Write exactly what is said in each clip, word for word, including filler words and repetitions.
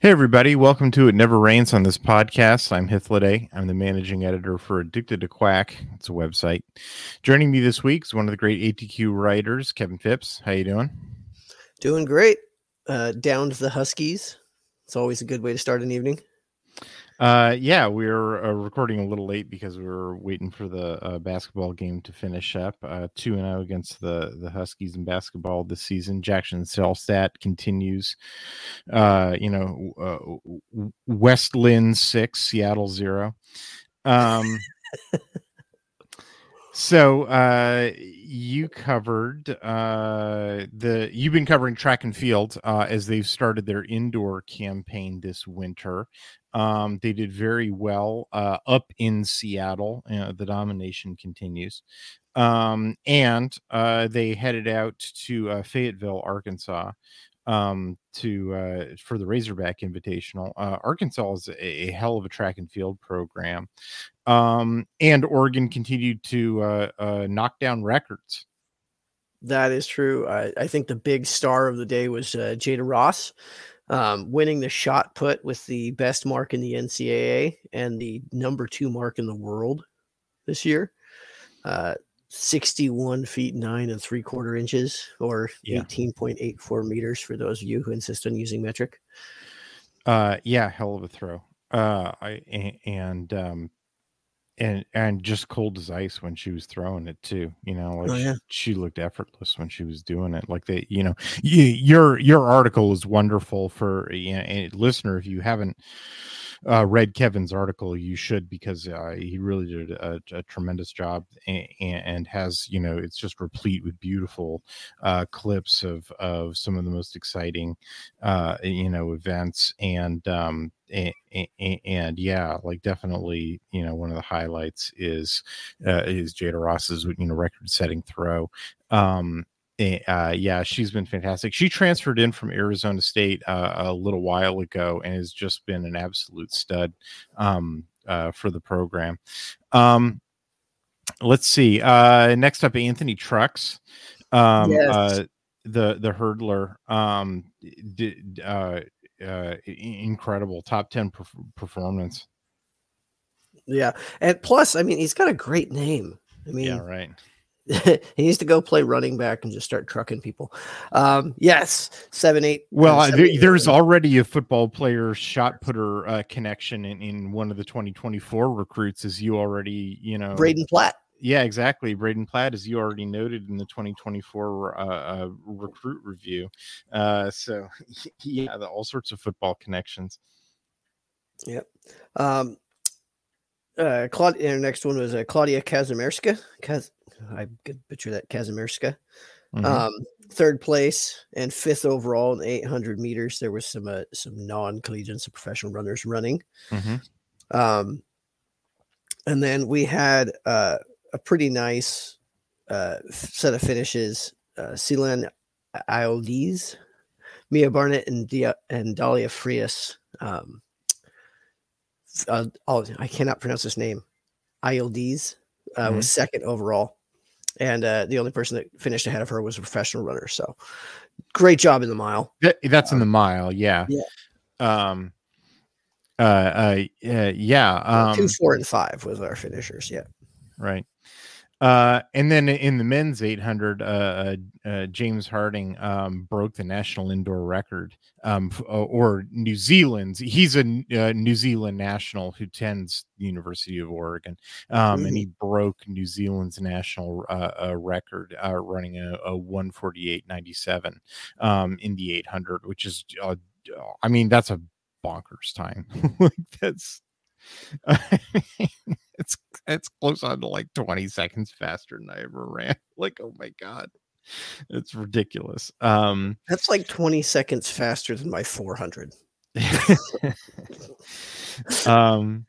Hey everybody, welcome to It Never Rains on this podcast. I'm Hithliday. I'm the managing editor for Addicted to Quack. It's a website. Joining me this week is one of the great A T Q writers, Kevin Phipps. How you doing? Doing great. Uh, downed the Huskies. It's always a good way to start an evening. Uh, yeah, we we're uh, recording a little late because we were waiting for the uh, basketball game to finish up. two and oh against the, the Huskies in basketball this season. Jackson Selstat continues, uh, you know, uh, West Lynn six, Seattle zero. Um, so uh, you covered uh, the you've been covering track and field uh, as they've started their indoor campaign this winter. Um, they did very well uh, up in Seattle. You know, the domination continues. Um, and uh, they headed out to uh, Fayetteville, Arkansas, um, to uh, for the Razorback Invitational. Uh, Arkansas is a, a hell of a track and field program. Um, and Oregon continued to uh, uh, knock down records. That is true. I, I think the big star of the day was uh, Jada Ross. Um, winning the shot put with the best mark in the N C double A and the number two mark in the world this year, uh, sixty-one feet nine and three quarter inches or yeah. eighteen point eight four meters for those of you who insist on using metric. Uh, yeah. Hell of a throw. Uh, I, and, um, and, and just cold as ice when she was throwing it too, you know, like oh, yeah. she, she looked effortless when she was doing it. Like they, you know, you, your, your article is wonderful for you know, a listener. If you haven't uh, read Kevin's article, you should, because uh, he really did a, a tremendous job and, and has, you know, it's just replete with beautiful uh, clips of, of some of the most exciting, uh, you know, events and, um, And, and, and yeah, like definitely, you know, one of the highlights is uh, is Jada Ross's you know record-setting throw. Um, uh, yeah, she's been fantastic. She transferred in from Arizona State uh, a little while ago and has just been an absolute stud um, uh, for the program. Um, let's see. Uh, next up, Anthony Trucks, um, yes. uh, the the hurdler. Um, did. Uh, Uh, incredible top ten per- performance. Yeah, and plus, I mean, he's got a great name. I mean, yeah, right. He needs to go play running back and just start trucking people. Um, yes, seven, eight. Well, uh, seven, there, eight, there's eight. Already a football player shot putter uh, connection in, in one of the twenty twenty-four recruits, as you already, you know, Braden Platt. Yeah, exactly. Braden Platt, as you already noted in the twenty twenty-four uh, uh, recruit review. Uh, so, yeah, the, all sorts of football connections. Yep. Um, uh, Claud- and our next one was uh, Claudia Kazmierska. Kaz- I could picture that, Kazmierska. Mm-hmm. Um, third place and fifth overall in eight hundred meters. There was some uh, some non-collegiate, some professional runners running. Mm-hmm. Um, and then we had... Uh, a pretty nice uh, set of finishes. Uh, Ceylan Ildes, Mia Barnett, and Dia- and Dahlia Frias. Um, uh, oh, I cannot pronounce this name. Ildes uh, mm-hmm. was second overall. And uh, the only person that finished ahead of her was a professional runner. So great job in the mile. That, that's um, in the mile. Yeah. Yeah. Um, uh, uh, yeah. Um, Two, four, and five was our finishers. Yeah. Right. Uh, and then in the men's eight hundred, uh, uh, James Harding um, broke the national indoor record, um, or New Zealand's. He's a uh, New Zealand national who attends the University of Oregon, um, and he broke New Zealand's national uh, uh, record, uh, running a, a one forty-eight ninety-seven um, in the eight hundred, which is, uh, I mean, that's a bonkers time. Like that's. I mean, it's it's close on to like twenty seconds faster than I ever ran. Like, oh my god, it's ridiculous. Um, that's like twenty seconds faster than my four hundred. um,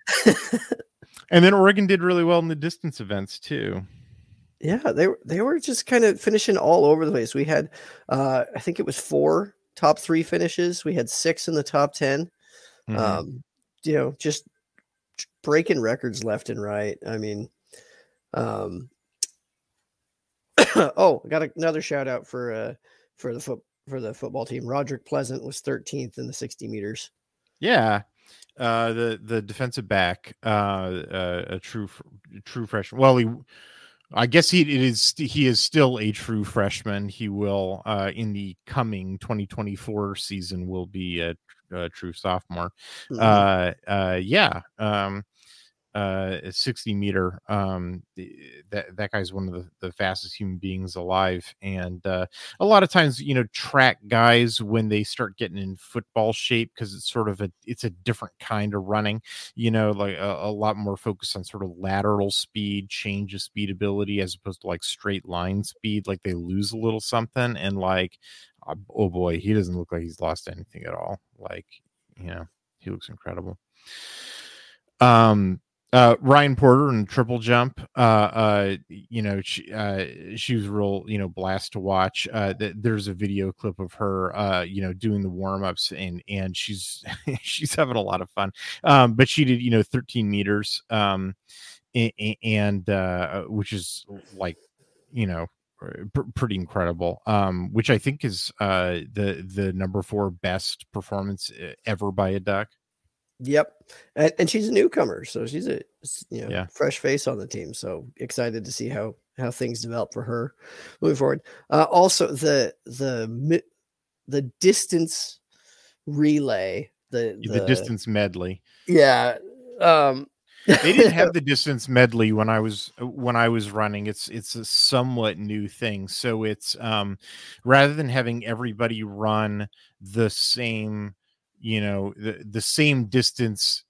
and then Oregon did really well in the distance events too. Yeah, they they were just kind of finishing all over the place. We had, uh, I think it was four top three finishes. We had six in the top ten. Mm-hmm. Um, you know, just. breaking records left and right. I mean, um, oh, got another shout out for uh, for the fo- for the football team. Roderick Pleasant was thirteenth in the sixty meters. Yeah, uh, the the defensive back, uh, uh, a true true freshman. Well, he, I guess he it is he is still a true freshman. He will uh, in the coming twenty twenty-four season will be a, a true sophomore. Mm-hmm. Uh, uh, yeah. Um, uh sixty meter, um that that guy's one of the, the fastest human beings alive, and uh a lot of times, you know, track guys, when they start getting in football shape, because it's sort of a it's a different kind of running, you know, like a, a lot more focused on sort of lateral speed, change of speed ability, as opposed to like straight line speed. Like they lose a little something, and like, oh boy, he doesn't look like he's lost anything at all. Like, you know, he looks incredible. um Uh, Ryan Porter in triple jump, uh, uh, you know, she, uh, she was real, you know, blast to watch. Uh, th- there's a video clip of her, uh, you know, doing the warm ups, and and she's she's having a lot of fun. Um, but she did, you know, thirteen meters, um, and, and uh, which is like, you know, pretty incredible, um which I think is uh, the the number four best performance ever by a duck. Yep. And, and she's a newcomer, so she's a you know, yeah. fresh face on the team. So excited to see how, how things develop for her moving forward. Uh, also, the the the distance relay, the the, the distance medley. Yeah. Um, they didn't have the distance medley when I was when I was running. It's it's a somewhat new thing. So it's um, rather than having everybody run the same. You know, the, the same distance,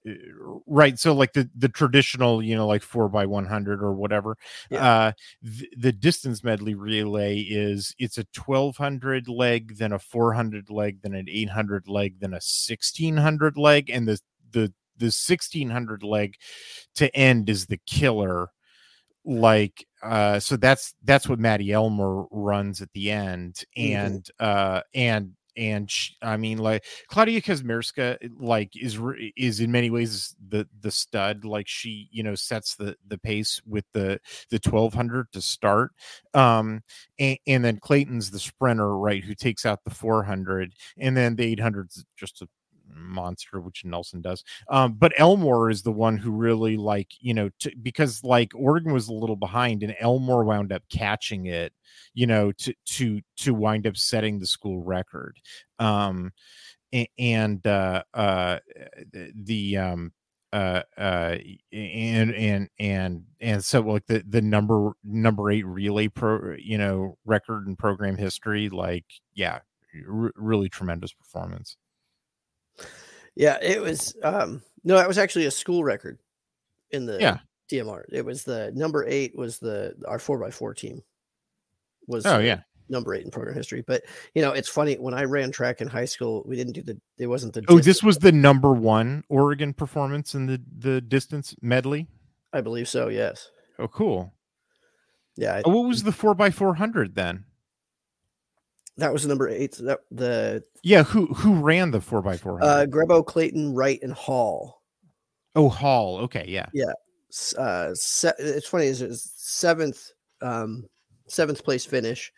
right? So like the, the traditional, you know, like four by one hundred or whatever, yeah. uh, th- the distance medley relay is it's a twelve hundred leg, then a four hundred leg, then an eight hundred leg, then a sixteen hundred leg. And the, the, the sixteen hundred leg to end is the killer. Like, uh, so that's, that's what Maddie Elmer runs at the end. And, mm-hmm. uh, and, And she, I mean, like Claudia Kazmierska, like is is in many ways the the stud. Like she, you know, sets the the pace with the the twelve hundred to start, um, and, and then Clayton's the sprinter, right, who takes out the four hundred, and then the eight hundred's just a monster, which Nelson does. Um, but Elmore is the one who really, like, you know, t- because like Oregon was a little behind, and Elmore wound up catching it, you know, to to to wind up setting the school record. Um, and uh, uh, the um, uh, uh, and and and and so like the the number number eight relay pro, you know, record in program history. Like, yeah, r- really tremendous performance. Yeah, it was um no, that was actually a school record in the yeah. D M R. It was the number eight was the our four by four team was oh yeah number eight in program history. But you know, it's funny, when I ran track in high school, we didn't do the it wasn't the oh this was the number one Oregon performance in the the distance medley. I believe so. Yes. Oh, cool. Yeah. I, oh, what was the four by four hundred then? That was the number eight. That the yeah. Who who ran the four by four? Uh, Grebo, Clayton, Wright, and Hall. Oh, Hall. Okay, yeah, yeah. Uh, se- it's funny. It was seventh, um, seventh place finish,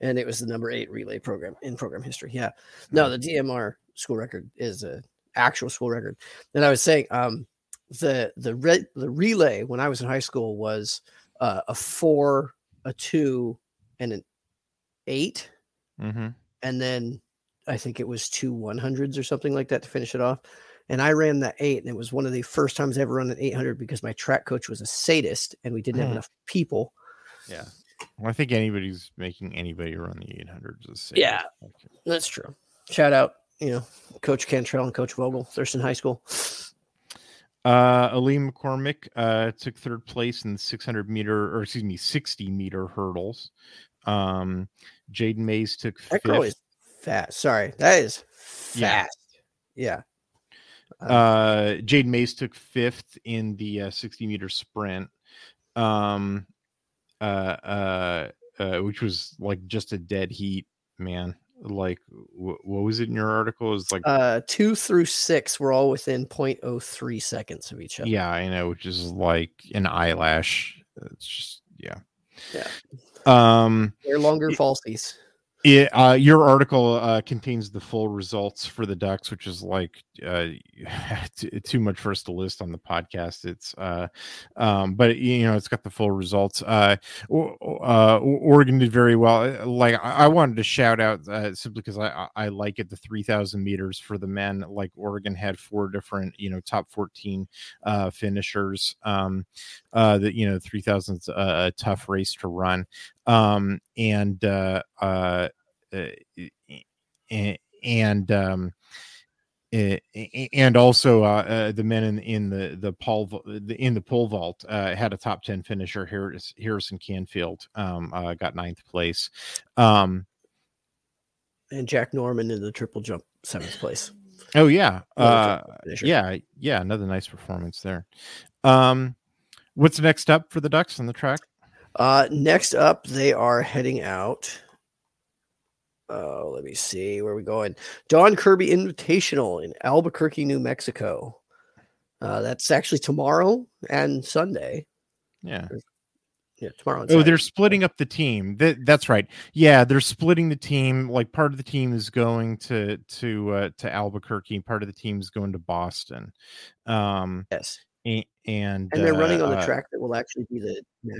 and it was the number eight relay program in program history. Yeah. No, the D M R school record is a actual school record. And I was saying, um, the the red the relay when I was in high school was uh, a four, a two, and an eight. Mm-hmm. And then I think it was two one hundreds or something like that to finish it off. And I ran that eight, and it was one of the first times I ever run an eight hundred because my track coach was a sadist and we didn't mm. have enough people. Yeah. Well, I think anybody's making anybody run the eight hundreds is sadist. Yeah, that's true. Shout out, you know, Coach Cantrell and Coach Vogel, Thurston High School. Uh, Ali McCormick uh, took third place in the six hundred meter, or excuse me, sixty meter hurdles. Um, Jaden Mays took fifth. That girl is fast. Sorry, that is fast. Yeah. yeah. Uh, Jaden Mays took fifth in the uh, sixty meter sprint, um, uh, uh, uh, which was like just a dead heat, man. Like w- what was it in your article? Is like uh two through six were all within zero point zero three seconds of each other. Yeah, I know, which is like an eyelash. It's just yeah, yeah. Um, they're longer falsies. It, uh, your article uh, contains the full results for the Ducks, which is like uh, t- too much for us to list on the podcast. It's, uh, um, but you know, it's got the full results. Uh, uh, Oregon did very well. Like I, I wanted to shout out uh, simply because I I like it. The three thousand meters for the men. Like Oregon had four different you know top fourteen uh, finishers. Um, uh, that you know three thousand's a tough race to run. Um, and, uh, uh, and, and um, and also, uh, uh, the men in, in the, the pole, in the pole vault, uh, had a top ten finisher. Harris, Harrison Canfield, um, uh, got ninth place. Um, and Jack Norman in the triple jump seventh place. Oh yeah. Uh, yeah. Yeah. Another nice performance there. Um, what's next up for the Ducks on the track? Uh, next up, they are heading out. Oh, uh, let me see where are we going. Don Kirby Invitational in Albuquerque, New Mexico. Uh, that's actually tomorrow and Sunday. Yeah. Yeah, tomorrow. And oh, Saturday. They're splitting up the team. That, that's right. Yeah, they're splitting the team. Like part of the team is going to to uh, to Albuquerque. Part of the team is going to Boston. Um, yes. And and, and they're uh, running on the track that will actually be the. You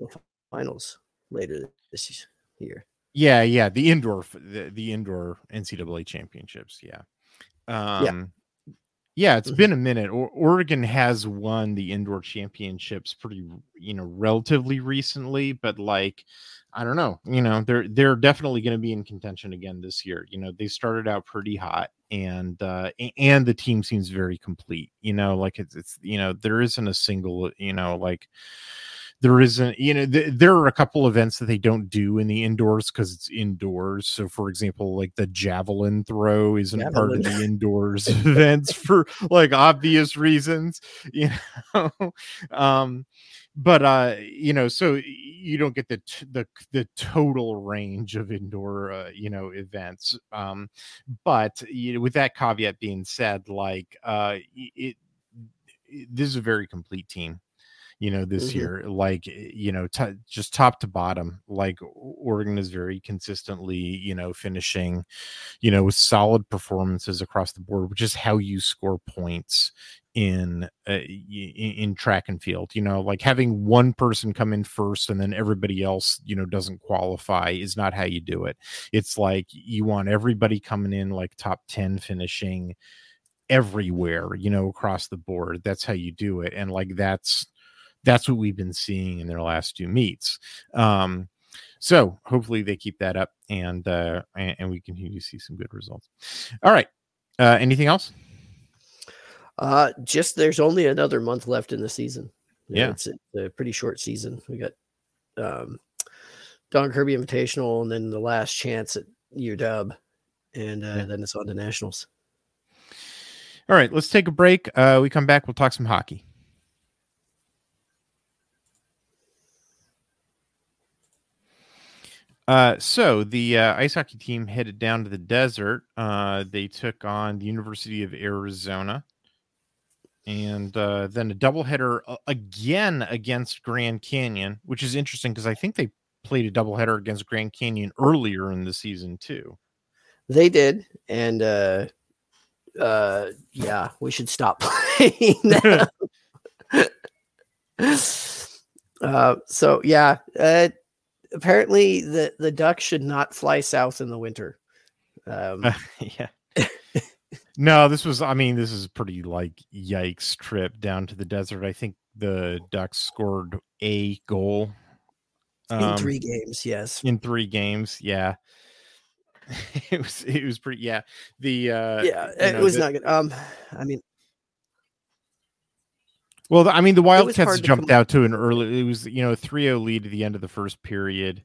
know, finals later this year. Yeah, yeah, the indoor, the, the indoor N C double A championships. Yeah, um, yeah, yeah. It's mm-hmm. been a minute. O- Oregon has won the indoor championships pretty, you know, relatively recently. But like, I don't know. You know, they're they're definitely going to be in contention again this year. You know, they started out pretty hot, and uh, and the team seems very complete. You know, like it's it's you know there isn't a single you know like. There isn't, you know, th- there are a couple events that they don't do in the indoors because it's indoors. So, for example, like the javelin throw isn't javelin. part of the indoors events for like obvious reasons, you know. Um, but uh, you know, so you don't get the t- the the total range of indoor, uh, you know, events. Um, but you know, with that caveat being said, like uh, it, it this is a very complete team. You know, this mm-hmm. year, like, you know, t- just top to bottom, like Oregon is very consistently, you know, finishing, you know, with solid performances across the board, which is how you score points in, uh, in track and field. You know, like having one person come in first and then everybody else, you know, doesn't qualify is not how you do it. It's like you want everybody coming in like top ten finishing everywhere, you know, across the board. That's how you do it. And like, that's, That's what we've been seeing in their last two meets. Um, so hopefully they keep that up and, uh, and, and we continue to see some good results. All right. Uh, anything else? Uh, just, there's only another month left in the season. You yeah. Know, it's, a, it's a pretty short season. We got um, Don Kirby Invitational and then the last chance at U W and uh, yeah. then it's on to nationals. All right, let's take a break. Uh, we come back. We'll talk some hockey. Uh, so the uh, ice hockey team headed down to the desert. Uh, they took on the University of Arizona. And uh, then a doubleheader again against Grand Canyon, which is interesting because I think they played a doubleheader against Grand Canyon earlier in the season, too. They did. And uh, uh, yeah, we should stop playing now. Uh, so yeah, uh, apparently the, the duck should not fly south in the winter. Um, uh, yeah. No, this was, I mean, this is a pretty like yikes trip down to the desert. I think the Ducks scored a goal um, in three games. Yes. In three games. Yeah. It was, it was pretty, yeah. The, uh, yeah, it know, was the, not good. Um, I mean, well, I mean, the Wildcats jumped out to an early, it was, you know, three oh lead at the end of the first period.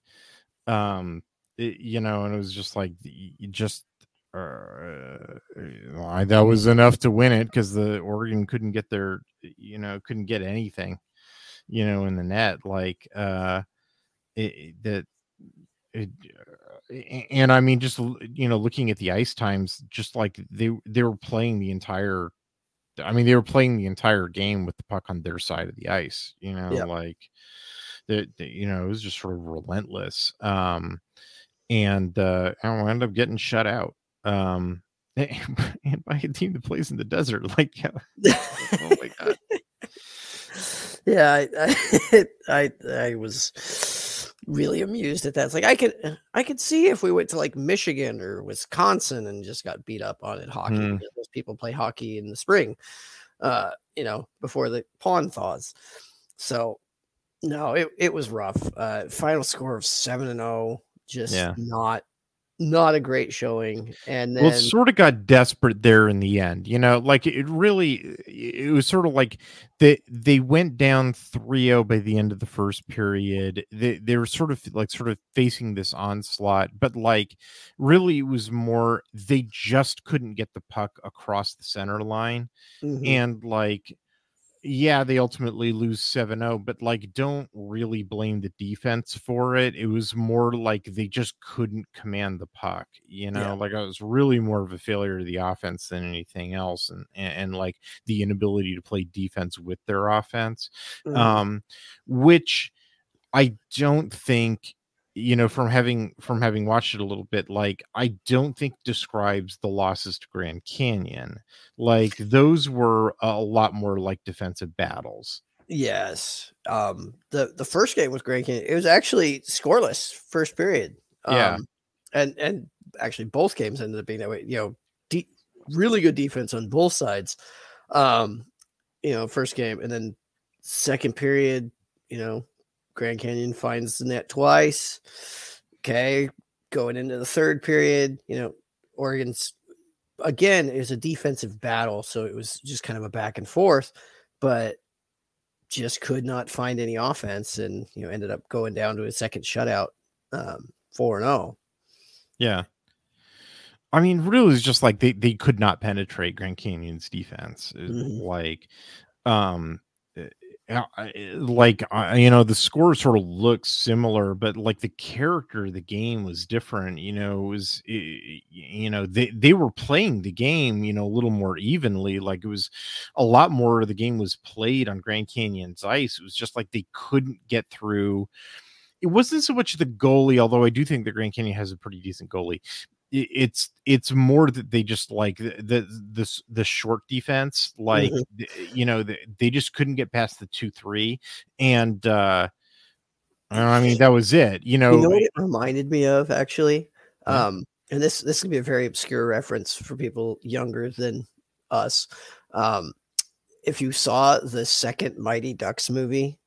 Um, it, you know, and it was just like, you just, Uh, that was enough to win it because the Oregon couldn't get their, you know, couldn't get anything, you know, in the net. Like uh, it, that, it, and I mean, just you know, looking at the ice times, just like they they were playing the entire, I mean, they were playing the entire game with the puck on their side of the ice, you know, yeah. like that. You know, it was just sort of relentless, um, and uh, I ended up getting shut out. Um, and by a team that plays in the desert, like, oh my god, yeah, I, I, I was really amused at that. It's like I could, I could see if we went to like Michigan or Wisconsin and just got beat up on it. Hockey, mm. Those people play hockey in the spring, uh, you know, before the pond thaws. So, no, it it was rough. Uh, final score of seven and zero, just yeah. not. Not a great showing, and then well, it sort of got desperate there in the end, you know, like it really, it was sort of like they, they went down three oh by the end of the first period. They they were sort of like sort of facing this onslaught, but like really it was more, they just couldn't get the puck across the center line. Mm-hmm. And like, yeah, they ultimately lose seven oh, but like don't really blame the defense for it. It was more like they just couldn't command the puck, you know, yeah. like it was really more of a failure of the offense than anything else. And, and, and like the inability to play defense with their offense, mm-hmm. um, which I don't think, you know, from having, from having watched it a little bit, like I don't think describes the losses to Grand Canyon. Like those were a lot more like defensive battles. Yes. Um, the, the first game with Grand Canyon, it was actually scoreless first period. Um, yeah. and, and actually both games ended up being that way, you know, de- really good defense on both sides. Um, you know, first game and then second period, you know, Grand Canyon finds the net twice. Okay. Going into the third period, you know, Oregon's again, it was a defensive battle. So it was just kind of a back and forth, but just could not find any offense and, you know, ended up going down to a second shutout, um, four and oh. Yeah. I mean, really it's just like they, they could not penetrate Grand Canyon's defense. Mm-hmm. Like, um, like you know the score sort of looks similar, but like the character of the game was different. You know, it was you know they they were playing the game you know a little more evenly. Like it was a lot more of the game was played on Grand Canyon's ice. It was just like they couldn't get through. It wasn't so much the goalie, although I do think the Grand Canyon has a pretty decent goalie. It's it's more that they just like the the the, the short defense, like mm-hmm. you know the, they just couldn't get past the two three, and uh, I mean that was it. You know, you know what it reminded me of actually, yeah. um, and this this could be a very obscure reference for people younger than us. Um, if you saw the second Mighty Ducks movie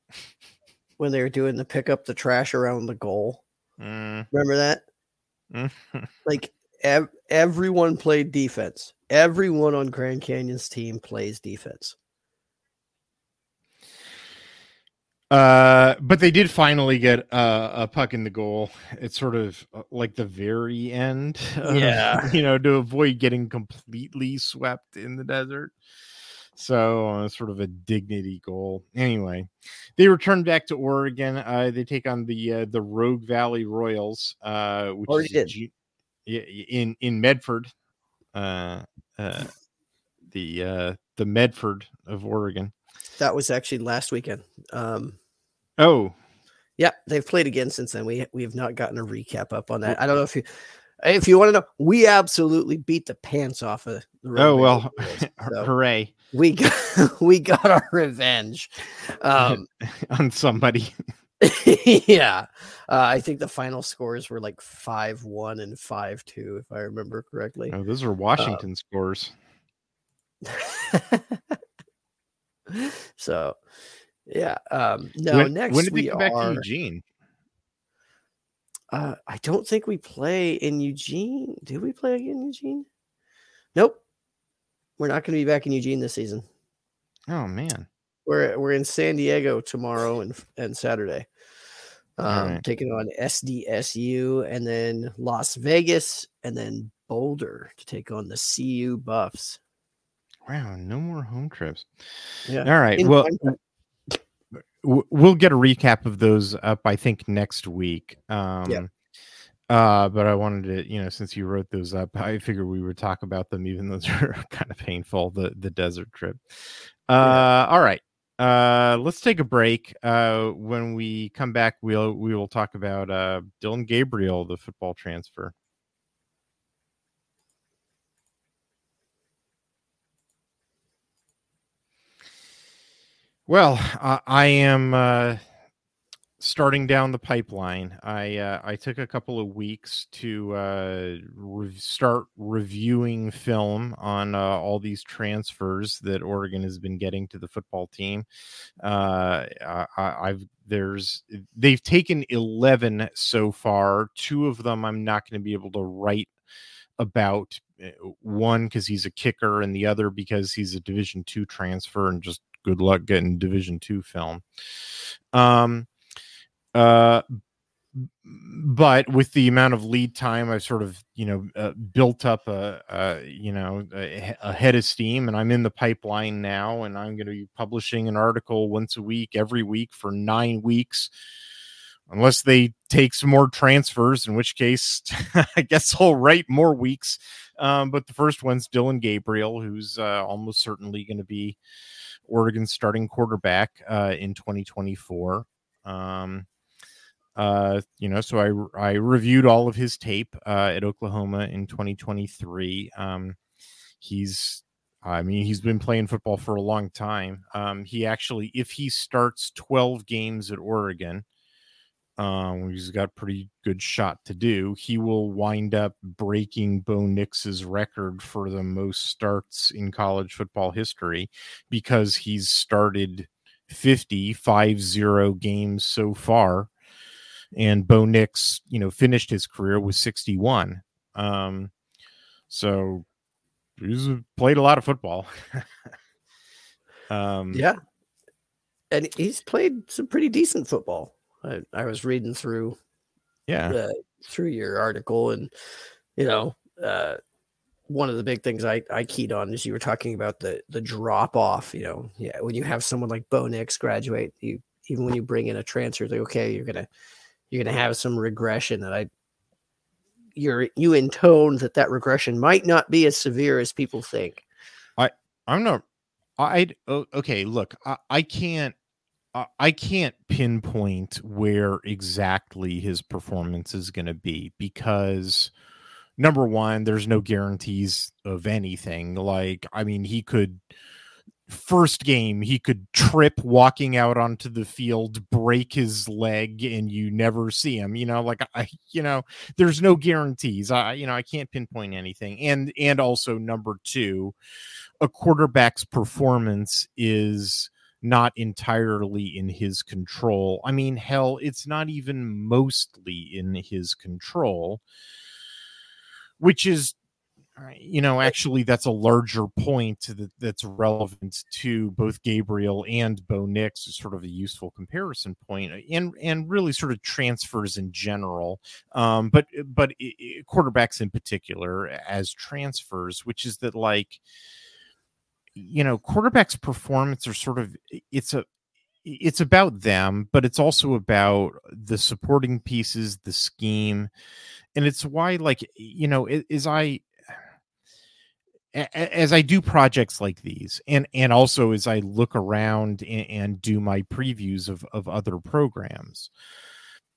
when they were doing the pick up the trash around the goal, mm. remember that? Like. Ev- everyone played defense. Everyone on Grand Canyon's team plays defense. Uh, but they did finally get uh, a puck in the goal. It's sort of like the very end. Of, yeah. You know, to avoid getting completely swept in the desert. So uh, sort of a dignity goal. Anyway, they return back to Oregon. Uh, they take on the uh, the Rogue Valley Royals. Uh, which Already is did. In in Medford, uh, uh, the uh, the Medford of Oregon. That was actually last weekend. Um, oh, yeah, they've played again since then. We we have not gotten a recap up on that. I don't know if you if you want to know. We absolutely beat the pants off of the. Road oh well, so. Hooray! we got, we got our revenge um, on somebody. yeah. Uh, I think the final scores were like five one and five two, if I remember correctly. Oh, those are Washington uh, scores. So, yeah. Um, no, when, next when did we, we come are, back to Eugene? Uh, I don't think we play in Eugene. Did we play again in Eugene? Nope. We're not going to be back in Eugene this season. Oh, man. We're we're in San Diego tomorrow and, and Saturday. Um, right. Taking on S D S U and then Las Vegas and then Boulder to take on the C U Buffs. Wow, no more home trips. Yeah. All right. In well, we'll get a recap of those up, I think, next week. Um, yeah. Uh, but I wanted to, you know, since you wrote those up, I figured we would talk about them, even though they're kind of painful, the, the desert trip. Uh, yeah. All right. Uh, let's take a break. Uh, when we come back, we'll, we will talk about, uh, Dillon Gabriel, the football transfer. Well, uh, I am, uh, starting down the pipeline. I uh, I took a couple of weeks to uh, re- start reviewing film on uh, all these transfers that Oregon has been getting to the football team. Uh, I, I've there's they've taken eleven so far. Two of them I'm not going to be able to write about. One because he's a kicker, and the other because he's a Division two transfer, and just good luck getting Division two film. Um. Uh, but with the amount of lead time, I've sort of, you know, uh, built up a, a you know, a, a head of steam, and I'm in the pipeline now, and I'm going to be publishing an article once a week, every week for nine weeks, unless they take some more transfers, in which case I guess I'll write more weeks. Um, but the first one's Dillon Gabriel, who's uh, almost certainly going to be Oregon's starting quarterback uh, in twenty twenty-four. Um, Uh, you know, so I, I reviewed all of his tape, uh, at Oklahoma in twenty twenty-three. Um, he's, I mean, he's been playing football for a long time. Um, he actually, if he starts twelve games at Oregon, um, he's got pretty good shot to do. He will wind up breaking Bo Nix's record for the most starts in college football history, because he's started fifty, five zero games so far. And Bo Nix, you know, finished his career with sixty-one. Um, so he's played a lot of football. um, yeah. And he's played some pretty decent football. I, I was reading through, yeah, uh, through your article, and, you know, uh, one of the big things I, I keyed on is you were talking about the, the drop off, you know, yeah, when you have someone like Bo Nix graduate, you, even when you bring in a transfer, it's like, okay, you're going to, You're going to have some regression, and I, you're, you intoned that that regression might not be as severe as people think. I, I'm not, I, okay, look, I, I can't, I can't pinpoint where exactly his performance is going to be, because number one, there's no guarantees of anything. Like, I mean, he could, first game, he could trip walking out onto the field, break his leg, and you never see him. You know, like I, you know, there's no guarantees. I, you know, I can't pinpoint anything. And and also number two, a quarterback's performance is not entirely in his control. I mean, hell, it's not even mostly in his control, which is, you know, actually, that's a larger point that, that's relevant to both Gabriel and Bo Nix, is sort of a useful comparison point, and and really sort of transfers in general, um, but but quarterbacks in particular as transfers, which is that, like, you know, quarterbacks' performance are sort of, it's a it's about them, but it's also about the supporting pieces, the scheme, and it's why, like, you know, as I As I do projects like these, and, and also as I look around and, and do my previews of, of other programs,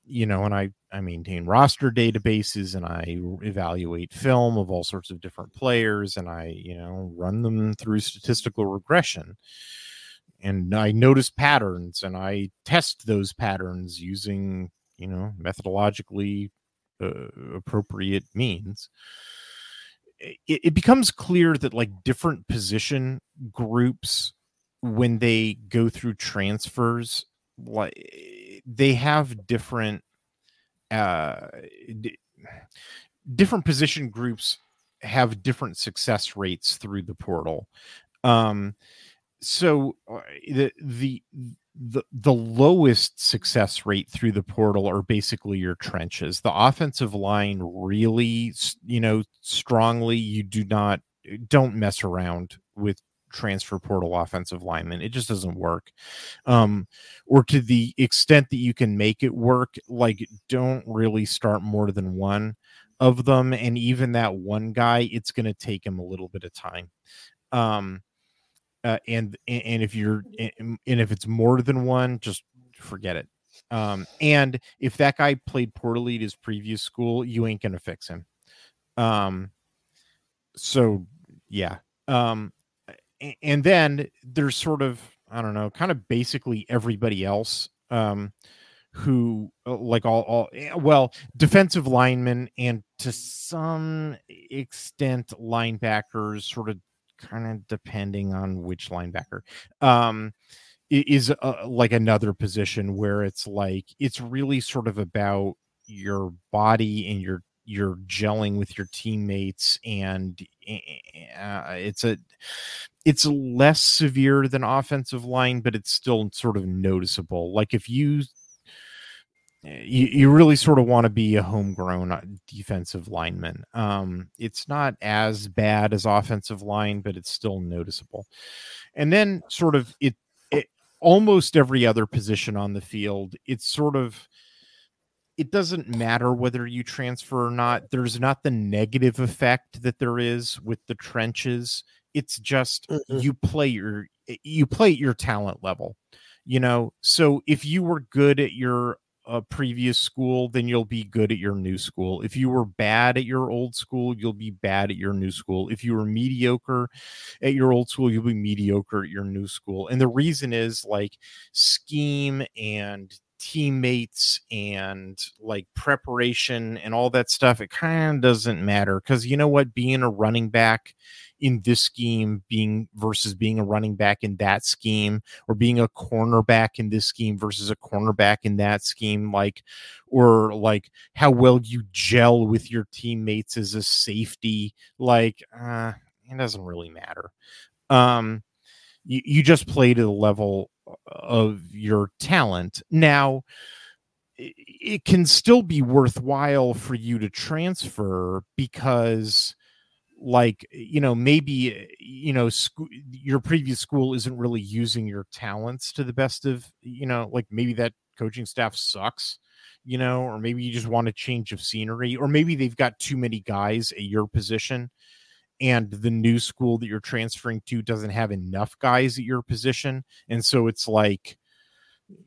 you know, and I, I maintain roster databases, and I evaluate film of all sorts of different players, and I, you know, run them through statistical regression, and I notice patterns, and I test those patterns using, you know, methodologically uh, appropriate means. It, it becomes clear that, like, different position groups, when they go through transfers, like, they have different uh d- different position groups have different success rates through the portal. Um so the the the, the lowest success rate through the portal are basically your trenches. The offensive line, really, you know, strongly, you do not don't mess around with transfer portal offensive linemen. It just doesn't work, um or to the extent that you can make it work, like, don't really start more than one of them, and even that one guy, it's going to take him a little bit of time. um uh, and and if you're and if it's more than one, just forget it. Um and if that guy played poorly at his previous school, you ain't gonna fix him. Um so yeah um and then there's sort of, I don't know, kind of basically everybody else, um, who, like, all, all, well, defensive linemen and to some extent linebackers, sort of kind of depending on which linebacker, um, is uh, like another position where it's like, it's really sort of about your body and your, you're gelling with your teammates, and uh, it's a it's less severe than offensive line, but it's still sort of noticeable. Like, if you you, you really sort of want to be a homegrown defensive lineman, um it's not as bad as offensive line, but it's still noticeable. And then sort of it, it almost every other position on the field, it's sort of, it doesn't matter whether you transfer or not. There's not the negative effect that there is with the trenches. It's just, mm-hmm. you play your, you play at your talent level, you know? So if you were good at your uh, previous school, then you'll be good at your new school. If you were bad at your old school, you'll be bad at your new school. If you were mediocre at your old school, you'll be mediocre at your new school. And the reason is, like, scheme and teammates and, like, preparation and all that stuff, it kind of doesn't matter, because, you know what, being a running back in this scheme being versus being a running back in that scheme, or being a cornerback in this scheme versus a cornerback in that scheme, like, or like how well you gel with your teammates as a safety, like, uh, it doesn't really matter. Um, you, you just play to the level of your talent. Now, it can still be worthwhile for you to transfer because, like, you know, maybe, you know, sc- your previous school isn't really using your talents to the best of, you know, like, maybe that coaching staff sucks, you know, or maybe you just want a change of scenery, or maybe they've got too many guys at your position and the new school that you're transferring to doesn't have enough guys at your position. And so it's like,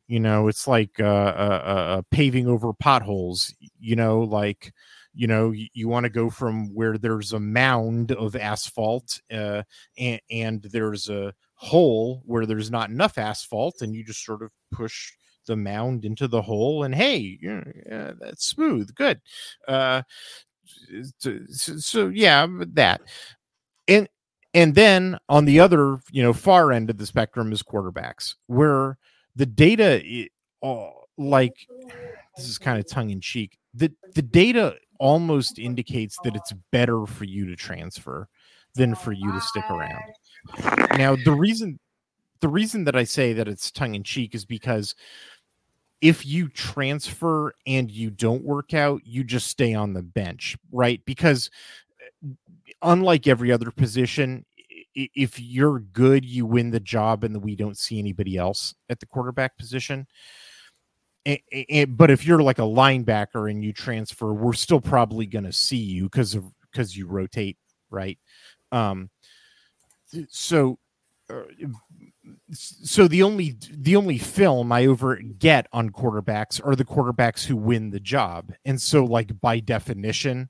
you know, it's like uh, uh, uh, paving over potholes, you know, like, you know, you, you want to go from where there's a mound of asphalt uh, and, and there's a hole where there's not enough asphalt, and you just sort of push the mound into the hole, and, hey, yeah, that's smooth. Good. Uh, So, so yeah, that, and and then on the other, you know, far end of the spectrum is quarterbacks, where the data, it, oh, like, this is kind of tongue in cheek. The the data almost indicates that it's better for you to transfer than for you to stick around. Now, the reason the reason that I say that it's tongue in cheek is because if you transfer and you don't work out, you just stay on the bench, right? Because unlike every other position, if you're good, you win the job, and we don't see anybody else at the quarterback position. And, and, but if you're like a linebacker and you transfer, we're still probably going to see you because of, because you rotate, right? Um, so... Uh, so the only the only film I ever get on quarterbacks are the quarterbacks who win the job. And so, like, by definition,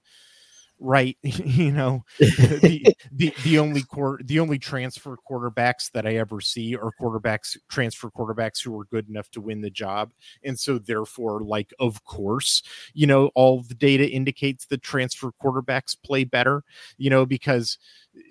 right, you know, the, the the only core the only transfer quarterbacks that I ever see are quarterbacks transfer quarterbacks who are good enough to win the job. And so therefore, like, of course, you know, all the data indicates that transfer quarterbacks play better, you know, because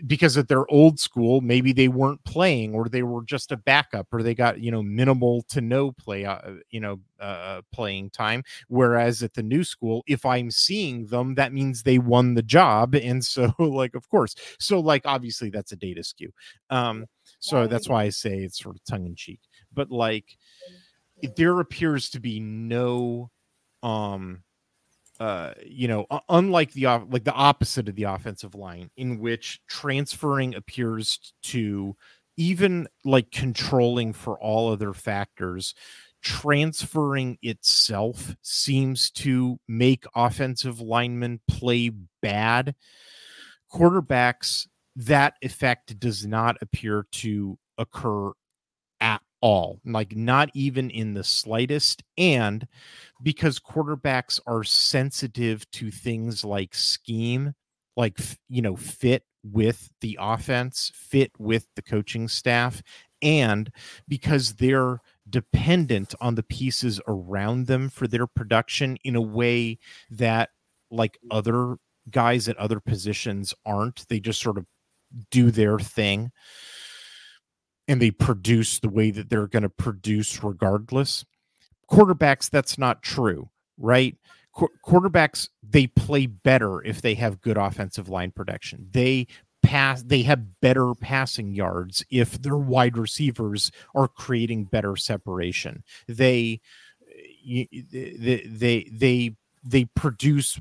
because at their old school, maybe they weren't playing, or they were just a backup, or they got, you know, minimal to no play, uh, you know, uh, playing time. Whereas at the new school, if I'm seeing them, that means they won the job. And so, like, of course, so, like, obviously that's a data skew. Um, so that's why I say it's sort of tongue in cheek, but, like, there appears to be no, um, Uh, you know, unlike the like the opposite of the offensive line, in which transferring appears to, even like controlling for all other factors, transferring itself seems to make offensive linemen play bad. Quarterbacks, that effect does not appear to occur at all, like, not even in the slightest. And because quarterbacks are sensitive to things like scheme, like, you know, fit with the offense, fit with the coaching staff, and because they're dependent on the pieces around them for their production in a way that, like, other guys at other positions aren't. They just sort of do their thing, and they produce the way that they're going to produce regardless. Quarterbacks, that's not true, right? Qu- quarterbacks, they play better if they have good offensive line protection. They pass, they have better passing yards if their wide receivers are creating better separation. They, they, they, they, they produce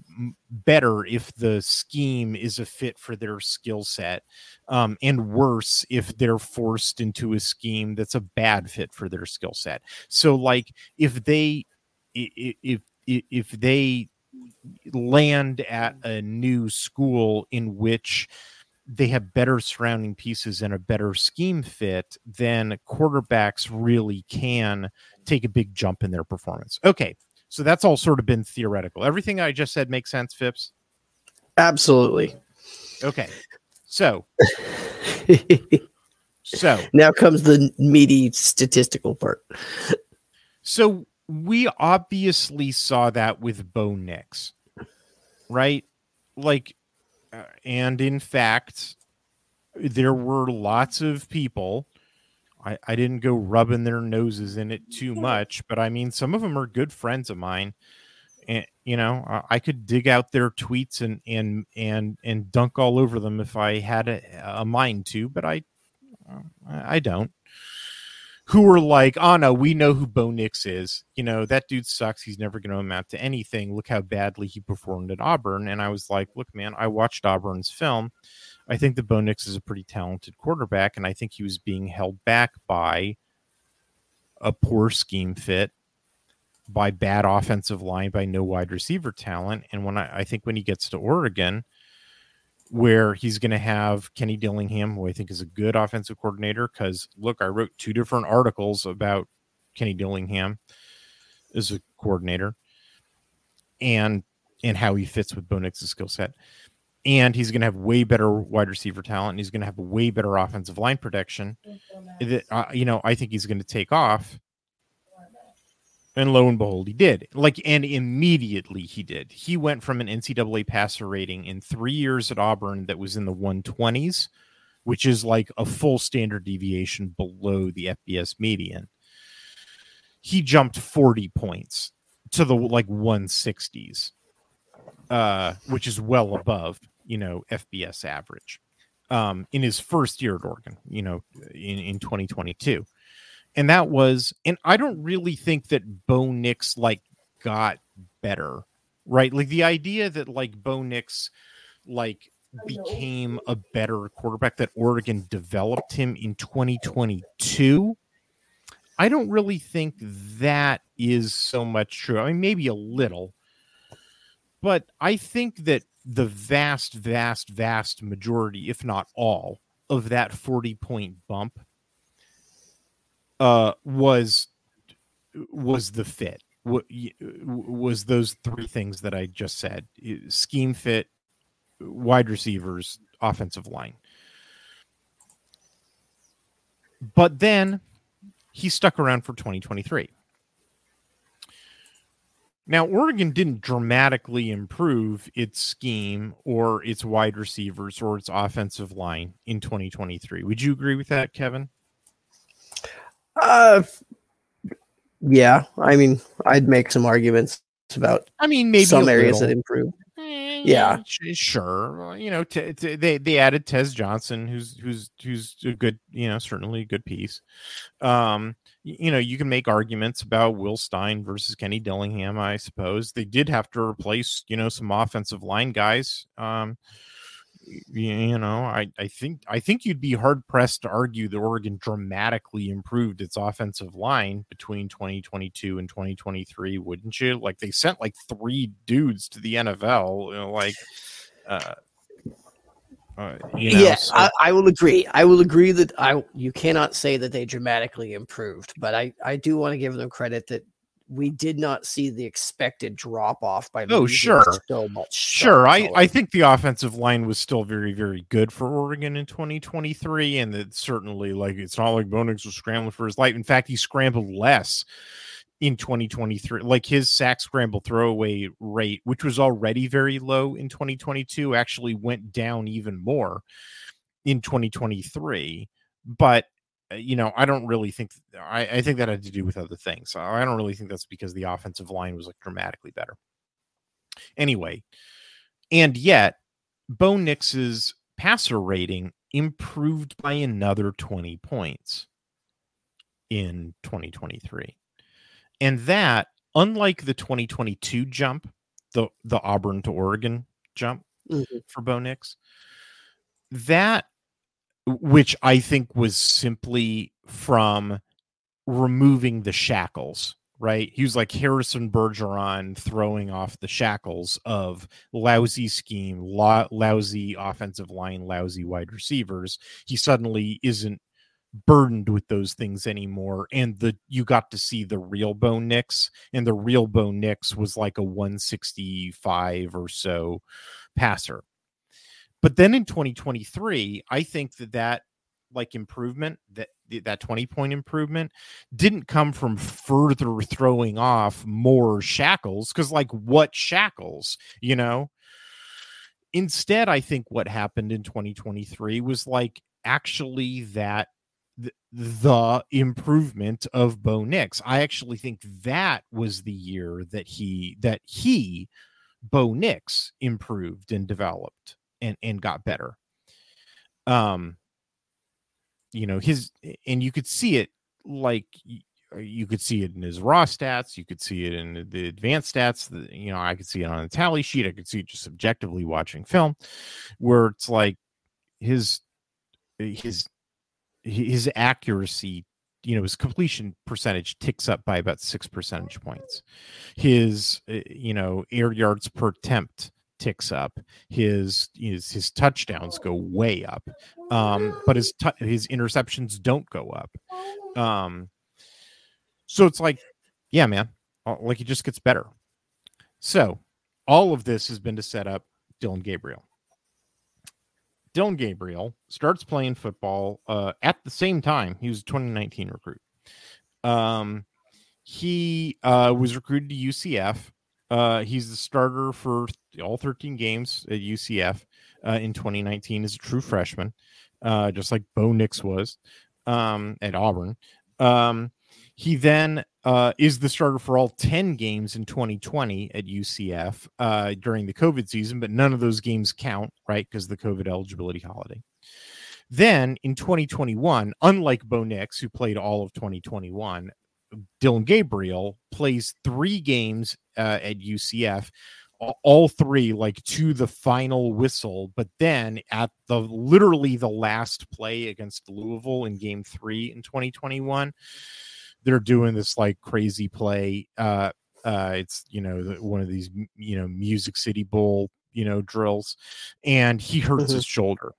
better if the scheme is a fit for their skill set, um, and worse if they're forced into a scheme that's a bad fit for their skill set. So, like, if they, if, if they land at a new school in which they have better surrounding pieces and a better scheme fit, then quarterbacks really can take a big jump in their performance. Okay. So that's all sort of been theoretical. Everything I just said makes sense, Phipps? Absolutely. Okay. So. so. Now comes the meaty statistical part. So we obviously saw that with Bo Nix, right? Like, uh, and in fact, there were lots of people. I, I didn't go rubbing their noses in it too much, but I mean, some of them are good friends of mine, and, you know, I, I could dig out their tweets and, and, and, and dunk all over them if I had a, a mind to, but I, I don't. Who were like, oh no, we know who Bo Nix is. You know, that dude sucks. He's never going to amount to anything. Look how badly he performed at Auburn. And I was like, look, man, I watched Auburn's film. I think that Bo Nix is a pretty talented quarterback, and I think he was being held back by a poor scheme fit, by bad offensive line, by no wide receiver talent. And when I, I think when he gets to Oregon, where he's going to have Kenny Dillingham, who I think is a good offensive coordinator, because, look, I wrote two different articles about Kenny Dillingham as a coordinator and and how he fits with Bo Nix's skill set. And he's going to have way better wide receiver talent, and he's going to have way better offensive line protection. That, uh, you know, I think he's going to take off. And lo and behold, he did. Like, and immediately he did. He went from an N C double A passer rating in three years at Auburn that was in the one twenties, which is like a full standard deviation below the F B S median. He jumped forty points to the like one sixties, uh, which is well above, you know, F B S average, um, in his first year at Oregon, you know, in, in twenty twenty-two. And that was, and I don't really think that Bo Nix, like, got better, right? Like, the idea that, like, Bo Nix, like, became a better quarterback, that Oregon developed him in twenty twenty-two, I don't really think that is so much true. I mean, maybe a little, but I think that the vast, vast, vast majority, if not all, of that forty-point bump uh, was was the fit. Was those three things that I just said: scheme fit, wide receivers, offensive line. But then he stuck around for twenty twenty-three. Now, Oregon didn't dramatically improve its scheme or its wide receivers or its offensive line in twenty twenty-three. Would you agree with that, Kevin? Uh, yeah. I mean, I'd make some arguments about. I mean, maybe some areas that improved. Yeah, sure. You know, t- t- they they added Tez Johnson, who's who's who's a good, you know, certainly a good piece. Um, you know, you can make arguments about Will Stein versus Kenny Dillingham. I suppose they did have to replace, you know, some offensive line guys. Um, you, you know, I I think I think you'd be hard pressed to argue that Oregon dramatically improved its offensive line between twenty twenty-two and twenty twenty-three, wouldn't you? Like, they sent like three dudes to the N F L. You know, like, uh, uh, you know, yeah, so. I, I will agree. I will agree that I you cannot say that they dramatically improved, but I I do want to give them credit that we did not see the expected drop off by oh sure so much. Sure, I, I think the offensive line was still very, very good for Oregon in twenty twenty-three, and that certainly, like, it's not like Bo Nix was scrambling for his life. In fact, he scrambled less in twenty twenty-three. Like, his sack scramble throwaway rate, which was already very low in twenty twenty-two, actually went down even more in twenty twenty-three. But you know, I don't really think I, I think that had to do with other things. I don't really think that's because the offensive line was like dramatically better. Anyway, and yet Bo Nix's passer rating improved by another twenty points in twenty twenty-three. And that, unlike the twenty twenty-two jump, the, the Auburn to Oregon jump mm-hmm. for Bo Nix, that which I think was simply from removing the shackles, right? He was like Harrison Bergeron throwing off the shackles of lousy scheme, lo- lousy offensive line, lousy wide receivers. He suddenly isn't burdened with those things anymore. And the you got to see the real Bo Nix, and the real Bo Nix was like a one sixty-five or so passer. But then in twenty twenty-three, I think that that like improvement, that that twenty point improvement didn't come from further throwing off more shackles, because like what shackles, you know? Instead, I think what happened in twenty twenty-three was like actually that th- the improvement of Bo Nix. I actually think that was the year that he, that he, Bo Nix, improved and developed. And, and got better. Um, you know, his, and you could see it, like you could see it in his raw stats. You could see it in the advanced stats. The, you know, I could see it on a tally sheet. I could see it just subjectively watching film, where it's like his, his, his accuracy, you know, his completion percentage ticks up by about six percentage points. His, you know, air yards per attempt ticks up. His, his his touchdowns go way up, um, but his tu- his interceptions don't go up. Um, so it's like, yeah, man, like he just gets better. So all of this has been to set up Dillon Gabriel. Dillon Gabriel starts playing football uh, at the same time. He was a twenty nineteen recruit. Um, he uh, was recruited to U C F. Uh, he's the starter for all thirteen games at U C F uh, in twenty nineteen as a true freshman, uh, just like Bo Nix was um, at Auburn. Um, he then uh, is the starter for all ten games in twenty twenty at U C F uh, during the COVID season, but none of those games count, right? Because the COVID eligibility holiday. Then in twenty twenty-one, unlike Bo Nix, who played all of twenty twenty-one, Dillon Gabriel plays three games uh, at U C F, all three like to the final whistle. But then at the literally the last play against Louisville in game three in twenty twenty-one, they're doing this like crazy play. Uh, uh, it's, you know, one of these, you know, Music City Bowl, you know, drills, and he hurts his shoulder.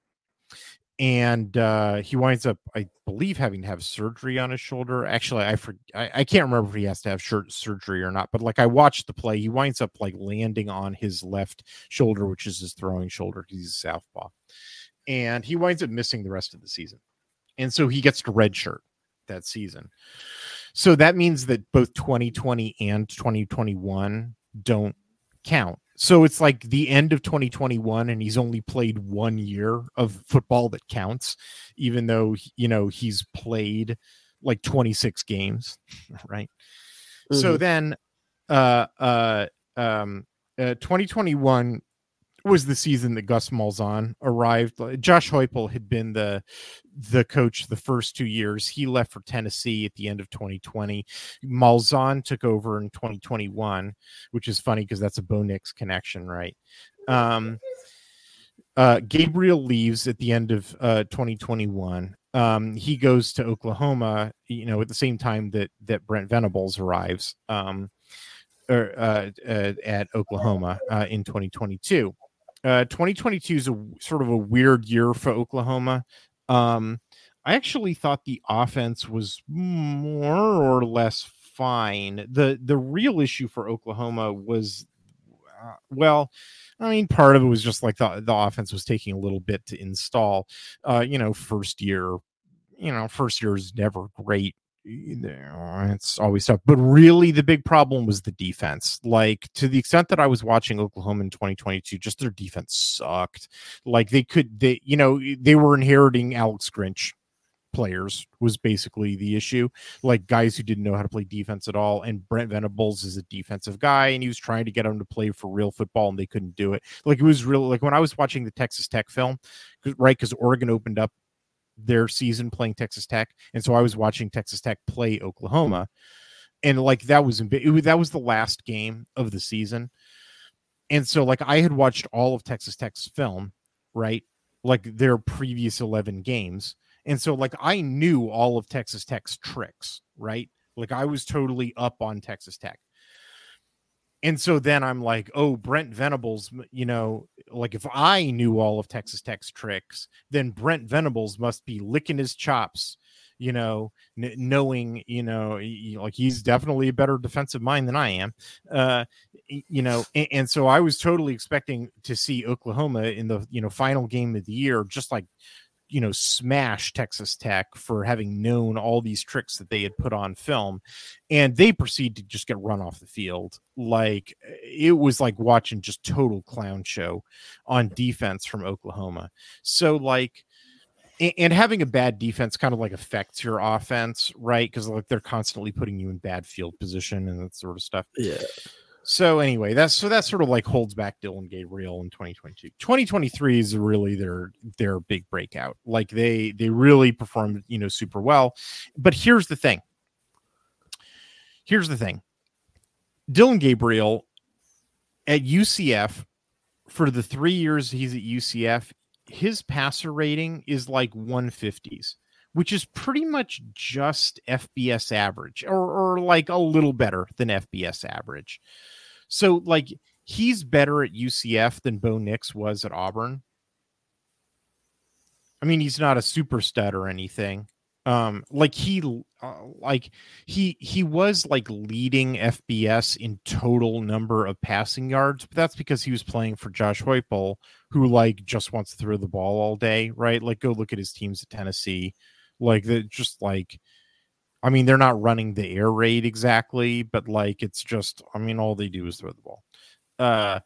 And uh, he winds up, I believe, having to have surgery on his shoulder. Actually, I, for, I I can't remember if he has to have shirt surgery or not. But like I watched the play, he winds up like landing on his left shoulder, which is his throwing shoulder. He's a southpaw, and he winds up missing the rest of the season. And so he gets to redshirt that season. So that means that both twenty twenty and twenty twenty-one don't count. So it's like the end of twenty twenty-one, and he's only played one year of football that counts, even though, you know, he's played like twenty-six games, right? Mm-hmm. So then uh, uh, um, uh, twenty twenty-one was the season that Gus Malzahn arrived. Josh Heupel had been the the coach the first two years. He left for Tennessee at the end of twenty twenty. Malzahn took over in twenty twenty-one, which is funny because that's a Bo Nix connection, right? Um, uh, Gabriel leaves at the end of uh, twenty twenty-one. Um, he goes to Oklahoma, you know, at the same time that that Brent Venables arrives um, or, uh, uh, at Oklahoma uh, in twenty twenty-two. Uh, twenty twenty-two is a sort of a weird year for Oklahoma. Um, I actually thought the offense was more or less fine. The The real issue for Oklahoma was, uh, well, I mean, part of it was just like the, the offense was taking a little bit to install. Uh, you know, first year, you know, first year is never great. It's always tough, but really the big problem was the defense. Like, to the extent that I was watching Oklahoma in twenty twenty-two, just their defense sucked. Like, they could, they, you know, they were inheriting Alex Grinch players was basically the issue. Like, guys who didn't know how to play defense at all. And Brent Venables is a defensive guy, and he was trying to get them to play for real football, and they couldn't do it. Like, it was real. Like, when I was watching the Texas Tech film, right, because Oregon opened up their season playing Texas Tech, and so I was watching Texas Tech play Oklahoma, and like that was it, that was the last game of the season, and so like I had watched all of Texas Tech's film, right, like their previous eleven games, and so like I knew all of Texas Tech's tricks, right, like I was totally up on Texas Tech. And so then I'm like, oh, Brent Venables, you know, like if I knew all of Texas Tech's tricks, then Brent Venables must be licking his chops, you know, n- knowing, you know, he, like he's definitely a better defensive mind than I am, uh, you know. And, and so I was totally expecting to see Oklahoma in the, you know, final game of the year, just like, you know, smash Texas Tech for having known all these tricks that they had put on film, and they proceed to just get run off the field. Like, it was like watching just total clown show on defense from Oklahoma. So like, and, and having a bad defense kind of like affects your offense, right? Cause like they're constantly putting you in bad field position and that sort of stuff. Yeah. So anyway, that's so that sort of like holds back Dillon Gabriel in twenty twenty-two. twenty twenty-three is really their their big breakout. Like they they really performed, you know, super well. But here's the thing. Here's the thing. Dillon Gabriel at U C F, for the three years he's at U C F, his passer rating is like one fifties, which is pretty much just F B S average, or, or like a little better than F B S average. So like he's better at U C F than Bo Nix was at Auburn. I mean, he's not a super stud or anything. Um, like he, uh, like he, he was like leading F B S in total number of passing yards, but that's because he was playing for Josh Heupel, who like just wants to throw the ball all day. Right. Like, go look at his teams at Tennessee. Like, they're just like, I mean, they're not running the air raid exactly, but like, it's just, I mean, all they do is throw the ball. Uh,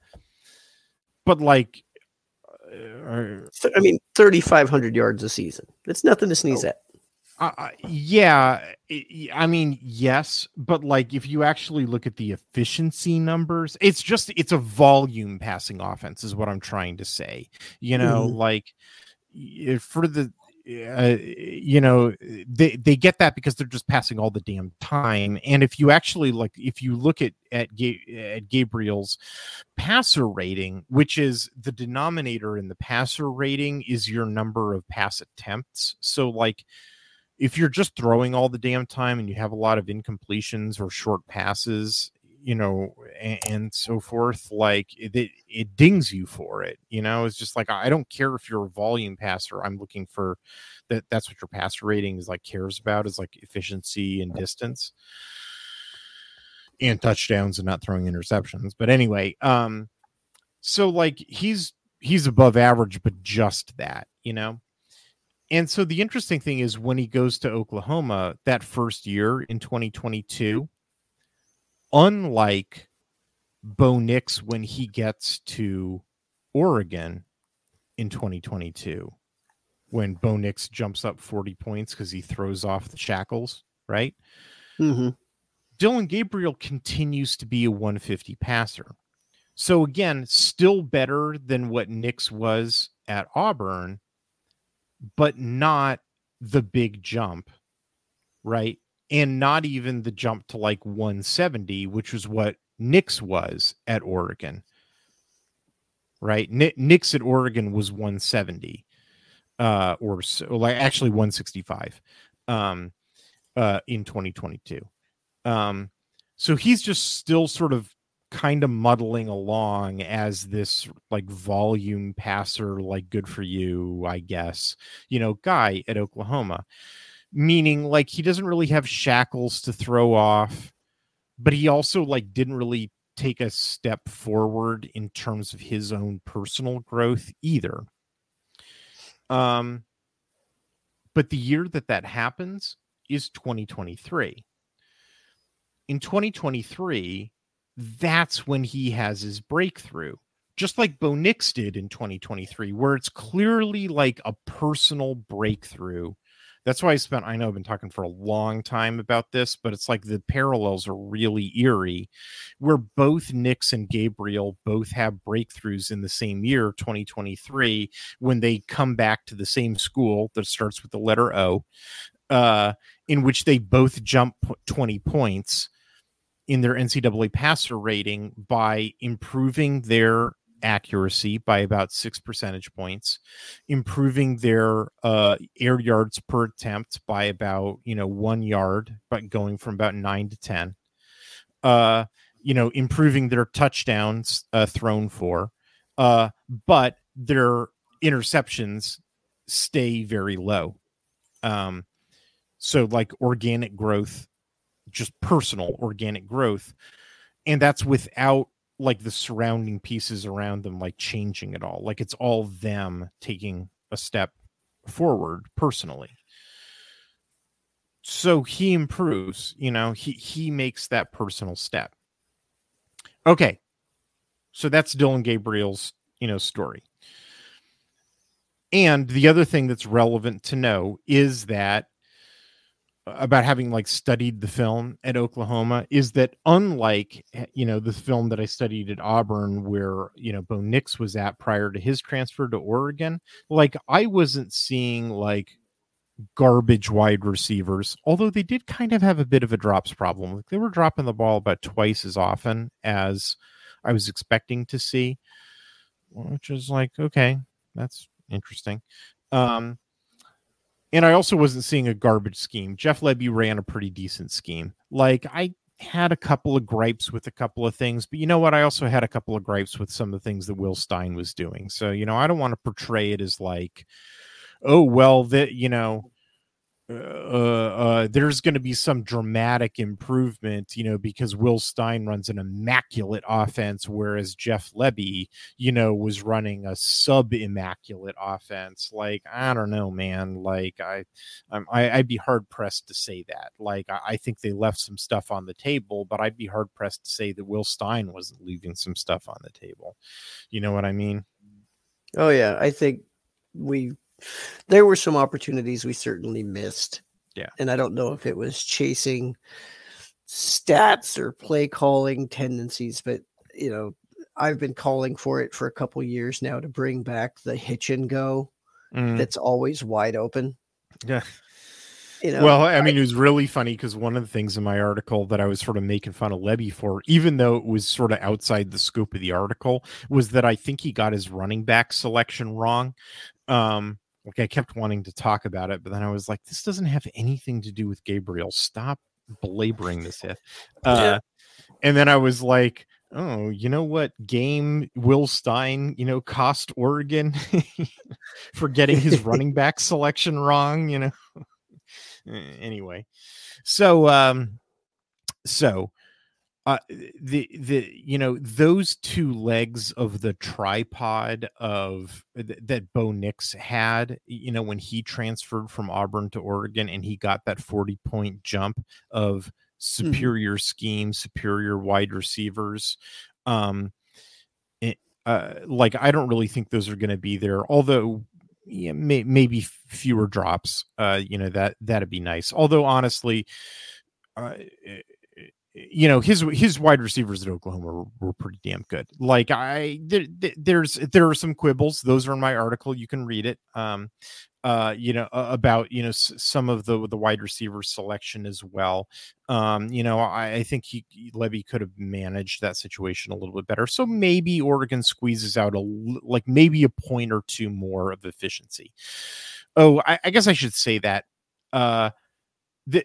but like, uh, I mean, thirty-five hundred yards a season. It's nothing to sneeze oh, at. Uh, yeah. I mean, yes, but like, if you actually look at the efficiency numbers, it's just, it's a volume passing offense is what I'm trying to say, you know, mm-hmm. like if for the, Uh, you know, they, they get that because they're just passing all the damn time. And if you actually like, if you look at at, Ga- at Gabriel's passer rating, which is the denominator in the passer rating is your number of pass attempts. So like, if you're just throwing all the damn time and you have a lot of incompletions or short passes, you know, and, and so forth, like it, it dings you for it. You know, it's just like, I don't care if you're a volume passer. I'm looking for that. That's what your passer rating is like, cares about is like efficiency and distance and touchdowns and not throwing interceptions. But anyway, um, so like he's, he's above average, but just that, you know? And so the interesting thing is when he goes to Oklahoma that first year in twenty twenty-two, unlike Bo Nix when he gets to Oregon in twenty twenty-two, when Bo Nix jumps up forty points because he throws off the shackles, right? Mm-hmm. Dillon Gabriel continues to be a one fifty passer. So again, still better than what Nix was at Auburn, but not the big jump, right? And not even the jump to like one seventy, which was what Nix was at Oregon, right? N- Nix at Oregon was one seventy, uh, or so, like actually one sixty-five, um, uh, in twenty twenty-two. Um, so he's just still sort of kind of muddling along as this like volume passer, like good for you, I guess, you know, guy at Oklahoma, meaning like he doesn't really have shackles to throw off, but he also like didn't really take a step forward in terms of his own personal growth either. Um, but the year that that happens is twenty twenty-three. In twenty twenty-three, that's when he has his breakthrough, just like Bo Nix did in twenty twenty-three, where it's clearly like a personal breakthrough. That's why I spent, I know I've been talking for a long time about this, but it's like the parallels are really eerie, where both Nix and Gabriel both have breakthroughs in the same year, twenty twenty-three, when they come back to the same school that starts with the letter O, uh, in which they both jump twenty points. In their N C double A passer rating by improving their accuracy by about six percentage points, improving their uh, air yards per attempt by about, you know, one yard, but going from about nine to ten, uh, you know, improving their touchdowns uh, thrown for, uh, but their interceptions stay very low. Um, so like organic growth, just personal organic growth. And that's without like the surrounding pieces around them, like changing it all. Like it's all them taking a step forward personally. So he improves, you know, he, he makes that personal step. Okay. So that's Dillon Gabriel's, you know, story. And the other thing that's relevant to know is that, about having like studied the film at Oklahoma, is that unlike, you know, the film that I studied at Auburn where, you know, Bo Nix was at prior to his transfer to Oregon, like I wasn't seeing like garbage wide receivers, although they did kind of have a bit of a drops problem. Like they were dropping the ball about twice as often as I was expecting to see, which is like, okay, that's interesting. Um, And I also wasn't seeing a garbage scheme. Jeff Lebby ran a pretty decent scheme. Like I had a couple of gripes with a couple of things, but you know what? I also had a couple of gripes with some of the things that Will Stein was doing. So, you know, I don't want to portray it as like, oh, well, that, you know, uh, uh, there's going to be some dramatic improvement, you know, because Will Stein runs an immaculate offense, whereas Jeff Lebby, you know, was running a sub immaculate offense. Like, I don't know, man, like I, I'm, I, I'd be hard pressed to say that. Like, I, I think they left some stuff on the table, but I'd be hard pressed to say that Will Stein wasn't leaving some stuff on the table. You know what I mean? Oh yeah. I think we, There were some opportunities we certainly missed. Yeah. And I don't know if it was chasing stats or play calling tendencies, but, you know, I've been calling for it for a couple years now to bring back the hitch and go mm. that's always wide open. Yeah. You know, well, I mean, I, it was really funny because one of the things in my article that I was sort of making fun of Lebby for, even though it was sort of outside the scope of the article, was that I think he got his running back selection wrong. Um, like I kept wanting to talk about it, but then I was like, this doesn't have anything to do with Gabriel. Stop belaboring this. If, uh, yeah. And then I was like, oh, you know what game Will Stein, you know, cost Oregon for getting his running back selection wrong, you know? Anyway, so, um, so, uh, the, the, you know, those two legs of the tripod of th- that Bo Nix had, you know, when he transferred from Auburn to Oregon and he got that forty point jump of superior mm-hmm. scheme, superior wide receivers. Um, it, uh, like, I don't really think those are going to be there, although yeah, may, maybe fewer drops, uh, you know, that, that'd be nice. Although honestly, uh, it, you know, his his wide receivers at Oklahoma were, were pretty damn good. Like I, there, there's there are some quibbles. Those are in my article. You can read it. Um, uh, you know about you know s- some of the the wide receiver selection as well. Um, you know, I, I think he Lebby could have managed that situation a little bit better. So maybe Oregon squeezes out a like maybe a point or two more of efficiency. Oh, I, I guess I should say that. Uh,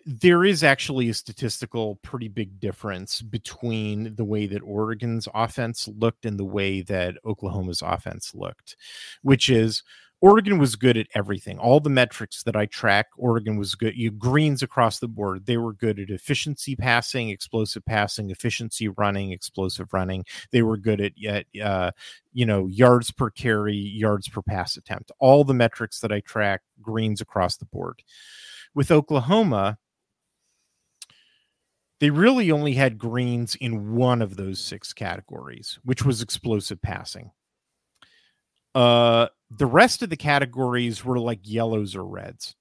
There is actually a statistical pretty big difference between the way that Oregon's offense looked and the way that Oklahoma's offense looked, which is Oregon was good at everything. All the metrics that I track, Oregon was good. You greens across the board. They were good at efficiency passing, explosive passing, efficiency running, explosive running. They were good at, at uh, you know, yards per carry, yards per pass attempt. All the metrics that I track, greens across the board. With Oklahoma, they really only had greens in one of those six categories, which was explosive passing. Uh, the rest of the categories were like yellows or reds.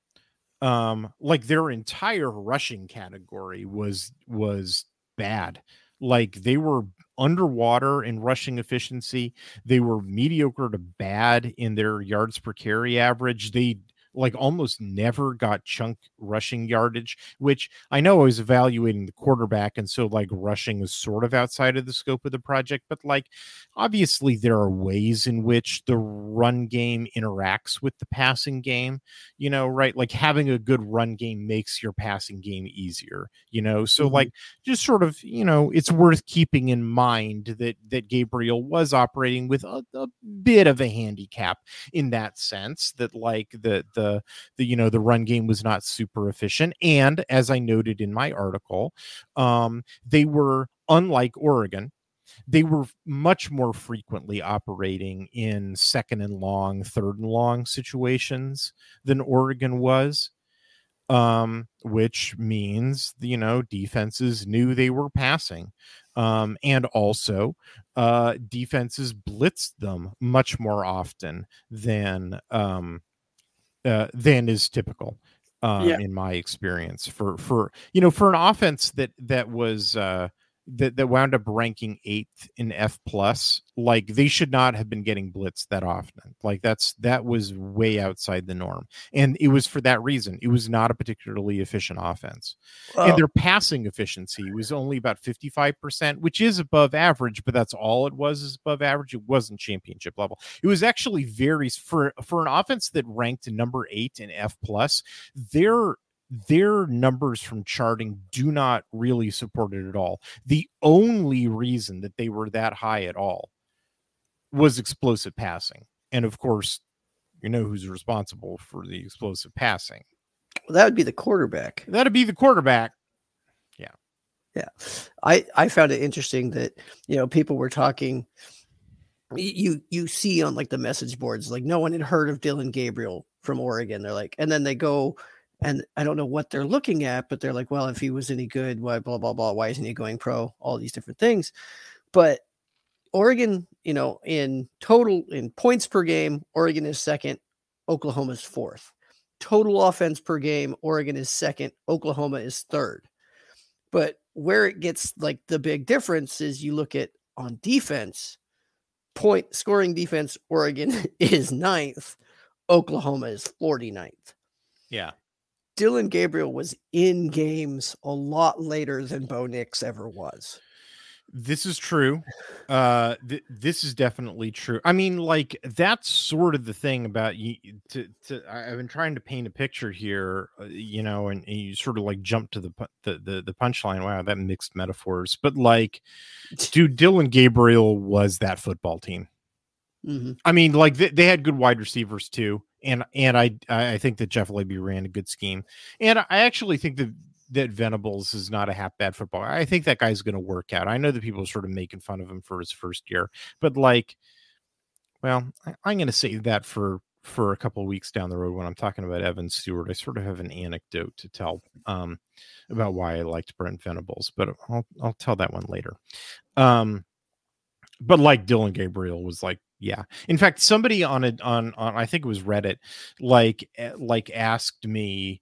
Um, like their entire rushing category was was bad. Like they were underwater in rushing efficiency. They were mediocre to bad in their yards per carry average. They like almost never got chunk rushing yardage, which I know I was evaluating the quarterback. And so like rushing is sort of outside of the scope of the project, but like, obviously there are ways in which the run game interacts with the passing game, you know, right? Like having a good run game makes your passing game easier, you know? So mm-hmm. like just sort of, you know, it's worth keeping in mind that, that Gabriel was operating with a, a bit of a handicap in that sense that like the, the, The, the you know the run game was not super efficient, and as I noted in my article, um, they were unlike Oregon. They were much more frequently operating in second and long, third and long situations than Oregon was, um, which means you know defenses knew they were passing, um, and also uh, defenses blitzed them much more often than. Um, Uh, than is typical um, yeah. in my experience for, for, you know, for an offense that, that was uh, that, that wound up ranking eighth in F plus, like they should not have been getting blitzed that often. Like that's, that was way outside the norm. And it was for that reason. It was not a particularly efficient offense. Wow. And their passing efficiency was only about fifty-five percent, which is above average, but that's all it was is above average. It wasn't championship level. It was actually very for, for an offense that ranked number eight in F plus, their Their numbers from charting do not really support it at all. The only reason that they were that high at all was explosive passing. And of course, you know who's responsible for the explosive passing. Well, that would be the quarterback. That'd be the quarterback. Yeah. Yeah. I, I found it interesting that, you know, people were talking. You you see on like the message boards, like no one had heard of Dillon Gabriel from Oregon. They're like, and then they go. And I don't know what they're looking at, but they're like, well, if he was any good, why blah, blah, blah. Why isn't he going pro? All these different things. But Oregon, you know, in total, in points per game, Oregon is second. Oklahoma's fourth. Total offense per game, Oregon is second. Oklahoma is third. But where it gets like the big difference is you look at on defense, point scoring defense, Oregon is ninth. Oklahoma is forty-ninth. Yeah. Dillon Gabriel was in games a lot later than Bo Nix ever was. This is true. Uh, th- this is definitely true. I mean, like, that's sort of the thing about you. To, to I've been trying to paint a picture here, uh, you know, and, and you sort of like jump to the the the, the punchline. Wow, that mixed metaphors. But like, dude, Dillon Gabriel was that football team. Mm-hmm. I mean, like they, they had good wide receivers too, and and I I think that Jeff Lebby ran a good scheme, and I actually think that. that Venables is not a half bad footballer. I think that guy's going to work out. I know that people are sort of making fun of him for his first year, but like, well, I, I'm going to save that for, for a couple of weeks down the road when I'm talking about Evan Stewart. I sort of have an anecdote to tell um, about why I liked Brent Venables, but I'll, I'll tell that one later. Um, but like Dillon Gabriel was like, yeah. In fact, somebody on it, on, on, I think it was Reddit, like, like asked me,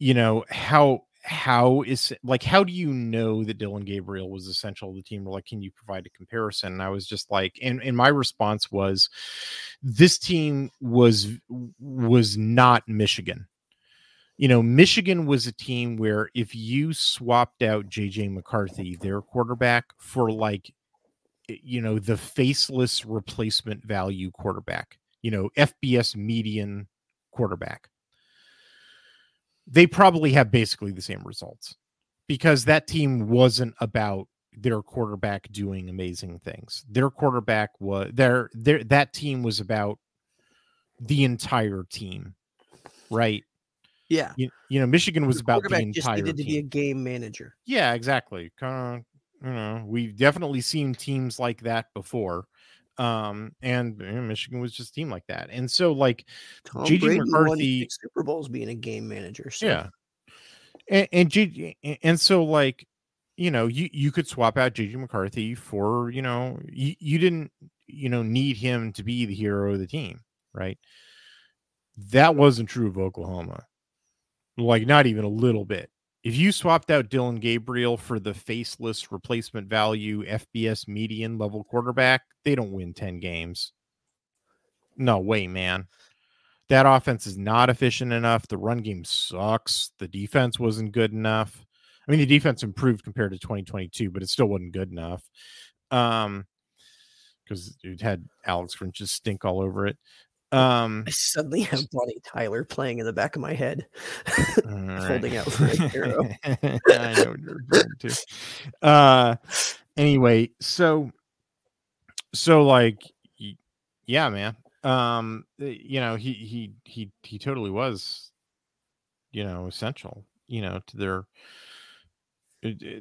you know, how, How is like, how do you know that Dillon Gabriel was essential to the team? Or like, can you provide a comparison? And I was just like, and, and my response was, this team was, was not Michigan. You know, Michigan was a team where if you swapped out J J McCarthy, their quarterback, for like, you know, the faceless replacement value quarterback, you know, F B S median quarterback, they probably have basically the same results, because that team wasn't about their quarterback doing amazing things. Their quarterback was their, their, that team was about the entire team. Right. Yeah. You, you know, Michigan was about the entire team. Just needed to be a game manager. Yeah, exactly. Kind of, you know, we've definitely seen teams like that before. Um, and you know, Michigan was just a team like that. And so like J J McCarthy Super Bowls being a game manager. So. Yeah. And, and, G, and so like, you know, you, you could swap out J J McCarthy for, you know, you, you didn't, you know, need him to be the hero of the team. Right. That wasn't true of Oklahoma. Like not even a little bit. If you swapped out Dillon Gabriel for the faceless replacement value F B S median level quarterback, they don't win ten games. No way, man. That offense is not efficient enough. The run game sucks. The defense wasn't good enough. I mean, the defense improved compared to twenty twenty-two, but it still wasn't good enough. Um, because it had Alex Grinch's stink all over it. Um, I suddenly have Bonnie Tyler playing in the back of my head, right. Holding out for an arrow. I know what you're referring to. Uh, anyway, so, so like, yeah, man. Um, you know, he he he he totally was, you know, essential, you know, to their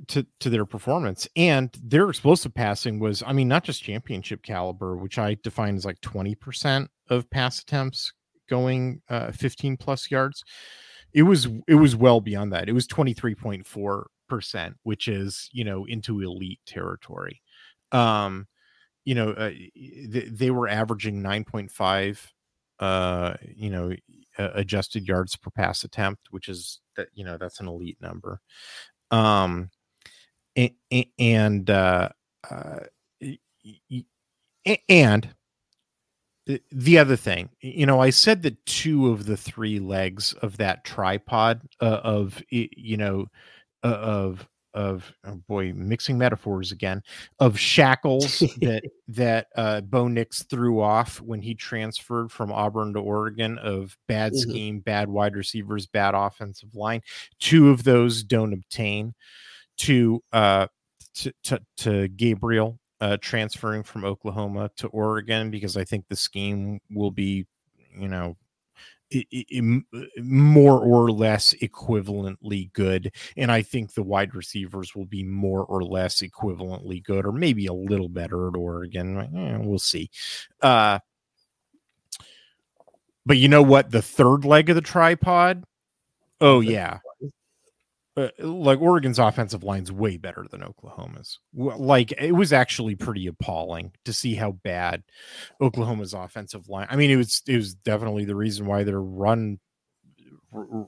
to to their performance, and their explosive passing was, I mean, not just championship caliber, which I define as like twenty percent. Of pass attempts going uh, fifteen plus yards. It was, it was well beyond that. It was twenty-three point four percent, which is, you know, into elite territory. Um, you know, uh, they, they were averaging nine point five, uh, you know, uh, adjusted yards per pass attempt, which is that, you know, that's an elite number. Um, and, and, uh, uh, and, the other thing, you know, I said that two of the three legs of that tripod uh, of, you know, uh, of, of, oh boy, mixing metaphors again, of shackles that, that uh, Bo Nix threw off when he transferred from Auburn to Oregon, of bad scheme, mm-hmm. bad wide receivers, bad offensive line. Two of those don't obtain to, uh, to, to, to Gabriel. Uh, transferring from Oklahoma to Oregon, because I think the scheme will be, you know, it, it, it more or less equivalently good. And I think the wide receivers will be more or less equivalently good, or maybe a little better at Oregon. Eh, we'll see. Uh, but you know what? The third leg of the tripod? Oh, yeah. Uh, like Oregon's offensive line's way better than Oklahoma's. Like it was actually pretty appalling to see how bad Oklahoma's offensive line. I mean, it was it was definitely the reason why their run,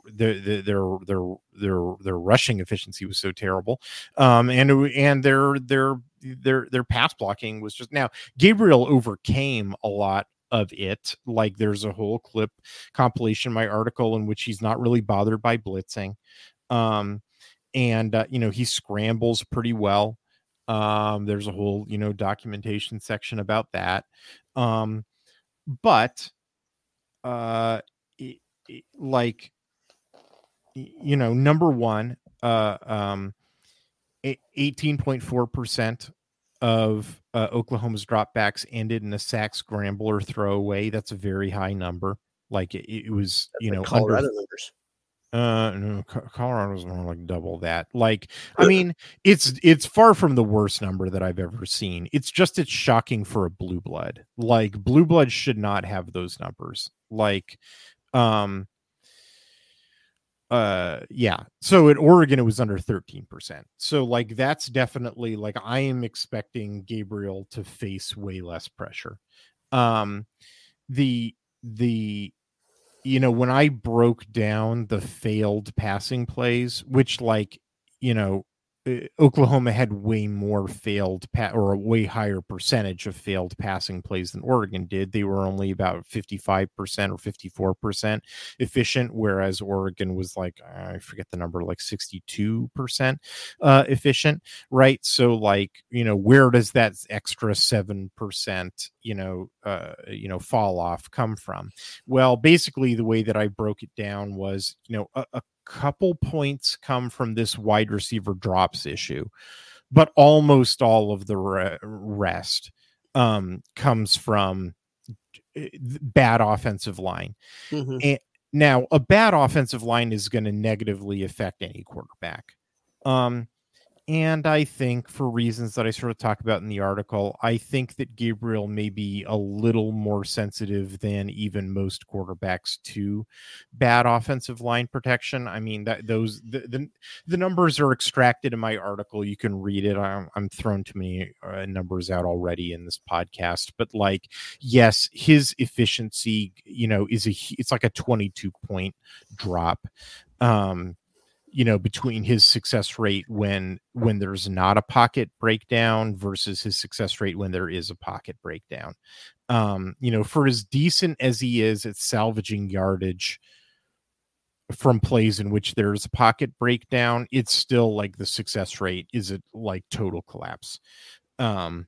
their their their their their rushing efficiency was so terrible, um, and and their their their their pass blocking was just. Now Gabriel overcame a lot of it. Like there's a whole clip compilation in my article in which he's not really bothered by blitzing. Um, and, uh, you know, he scrambles pretty well. Um, there's a whole, you know, documentation section about that. Um, but, uh, it, it, like, you know, number one, uh, um, eighteen point four percent of uh, Oklahoma's dropbacks ended in a sack, scramble, or throwaway. That's a very high number. Like it, it was, you That's know, like Colorado under, numbers. Uh, no, Colorado was more like double that. Like, I mean, it's it's far from the worst number that I've ever seen. It's just it's shocking for a blue blood. Like, blue blood should not have those numbers. Like, um, uh, yeah. So at Oregon, it was under thirteen percent. So like, that's definitely like I am expecting Gabriel to face way less pressure. Um, the the. You know, when I broke down the failed passing plays, which, like, you know, Oklahoma had way more failed pa- or a way higher percentage of failed passing plays than Oregon did. They were only about fifty-five percent or fifty-four percent efficient, whereas Oregon was like, I forget the number, like sixty-two percent uh, efficient, right? So, like, you know, where does that extra seven percent, you know, uh, you know, fall off come from? Well, basically the way that I broke it down was, you know, a, a couple points come from this wide receiver drops issue, but almost all of the re- rest um, comes from bad offensive line. Mm-hmm. And now a bad offensive line is going to negatively affect any quarterback. Um, and I think for reasons that I sort of talk about in the article, I think that Gabriel may be a little more sensitive than even most quarterbacks to bad offensive line protection. I mean, that those the the, the numbers are extracted in my article. You can read it. I'm, I'm throwing too many uh, numbers out already in this podcast, but like, yes, his efficiency, you know, is a it's like a twenty-two point drop. Um, you know, between his success rate when when there's not a pocket breakdown versus his success rate when there is a pocket breakdown. Um, you know, for as decent as he is at salvaging yardage from plays in which there's a pocket breakdown, it's still like the success rate is a like total collapse. Um,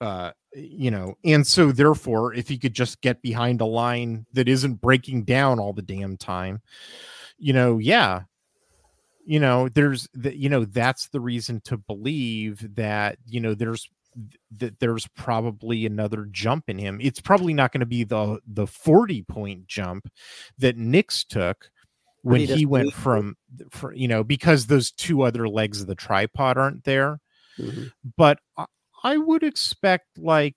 uh, you know, and so therefore, if he could just get behind a line that isn't breaking down all the damn time, you know, yeah. You know, there's, the, you know, that's the reason to believe that, you know, there's, that there's probably another jump in him. It's probably not going to be the the forty point jump that Nix took when he, he went from, for, you know, because those two other legs of the tripod aren't there. Mm-hmm. But I, I would expect, like,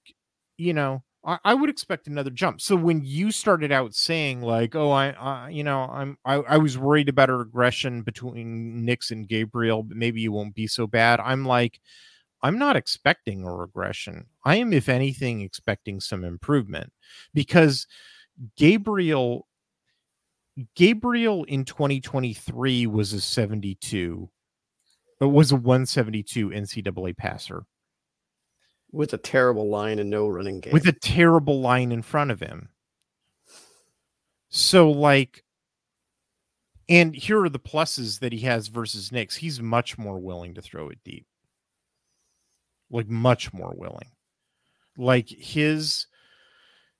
you know, I would expect another jump. So when you started out saying like, oh, I, I you know, I'm, I, I was worried about a regression between Nix and Gabriel, but maybe it won't be so bad. I'm like, I'm not expecting a regression. I am, if anything, expecting some improvement because Gabriel, Gabriel in twenty twenty-three was a seventy-two, it was a one seventy-two N C double A passer. With a terrible line and no running game. With a terrible line in front of him. So, like, and here are the pluses that he has versus Nix. He's much more willing to throw it deep. Like, much more willing. Like, his,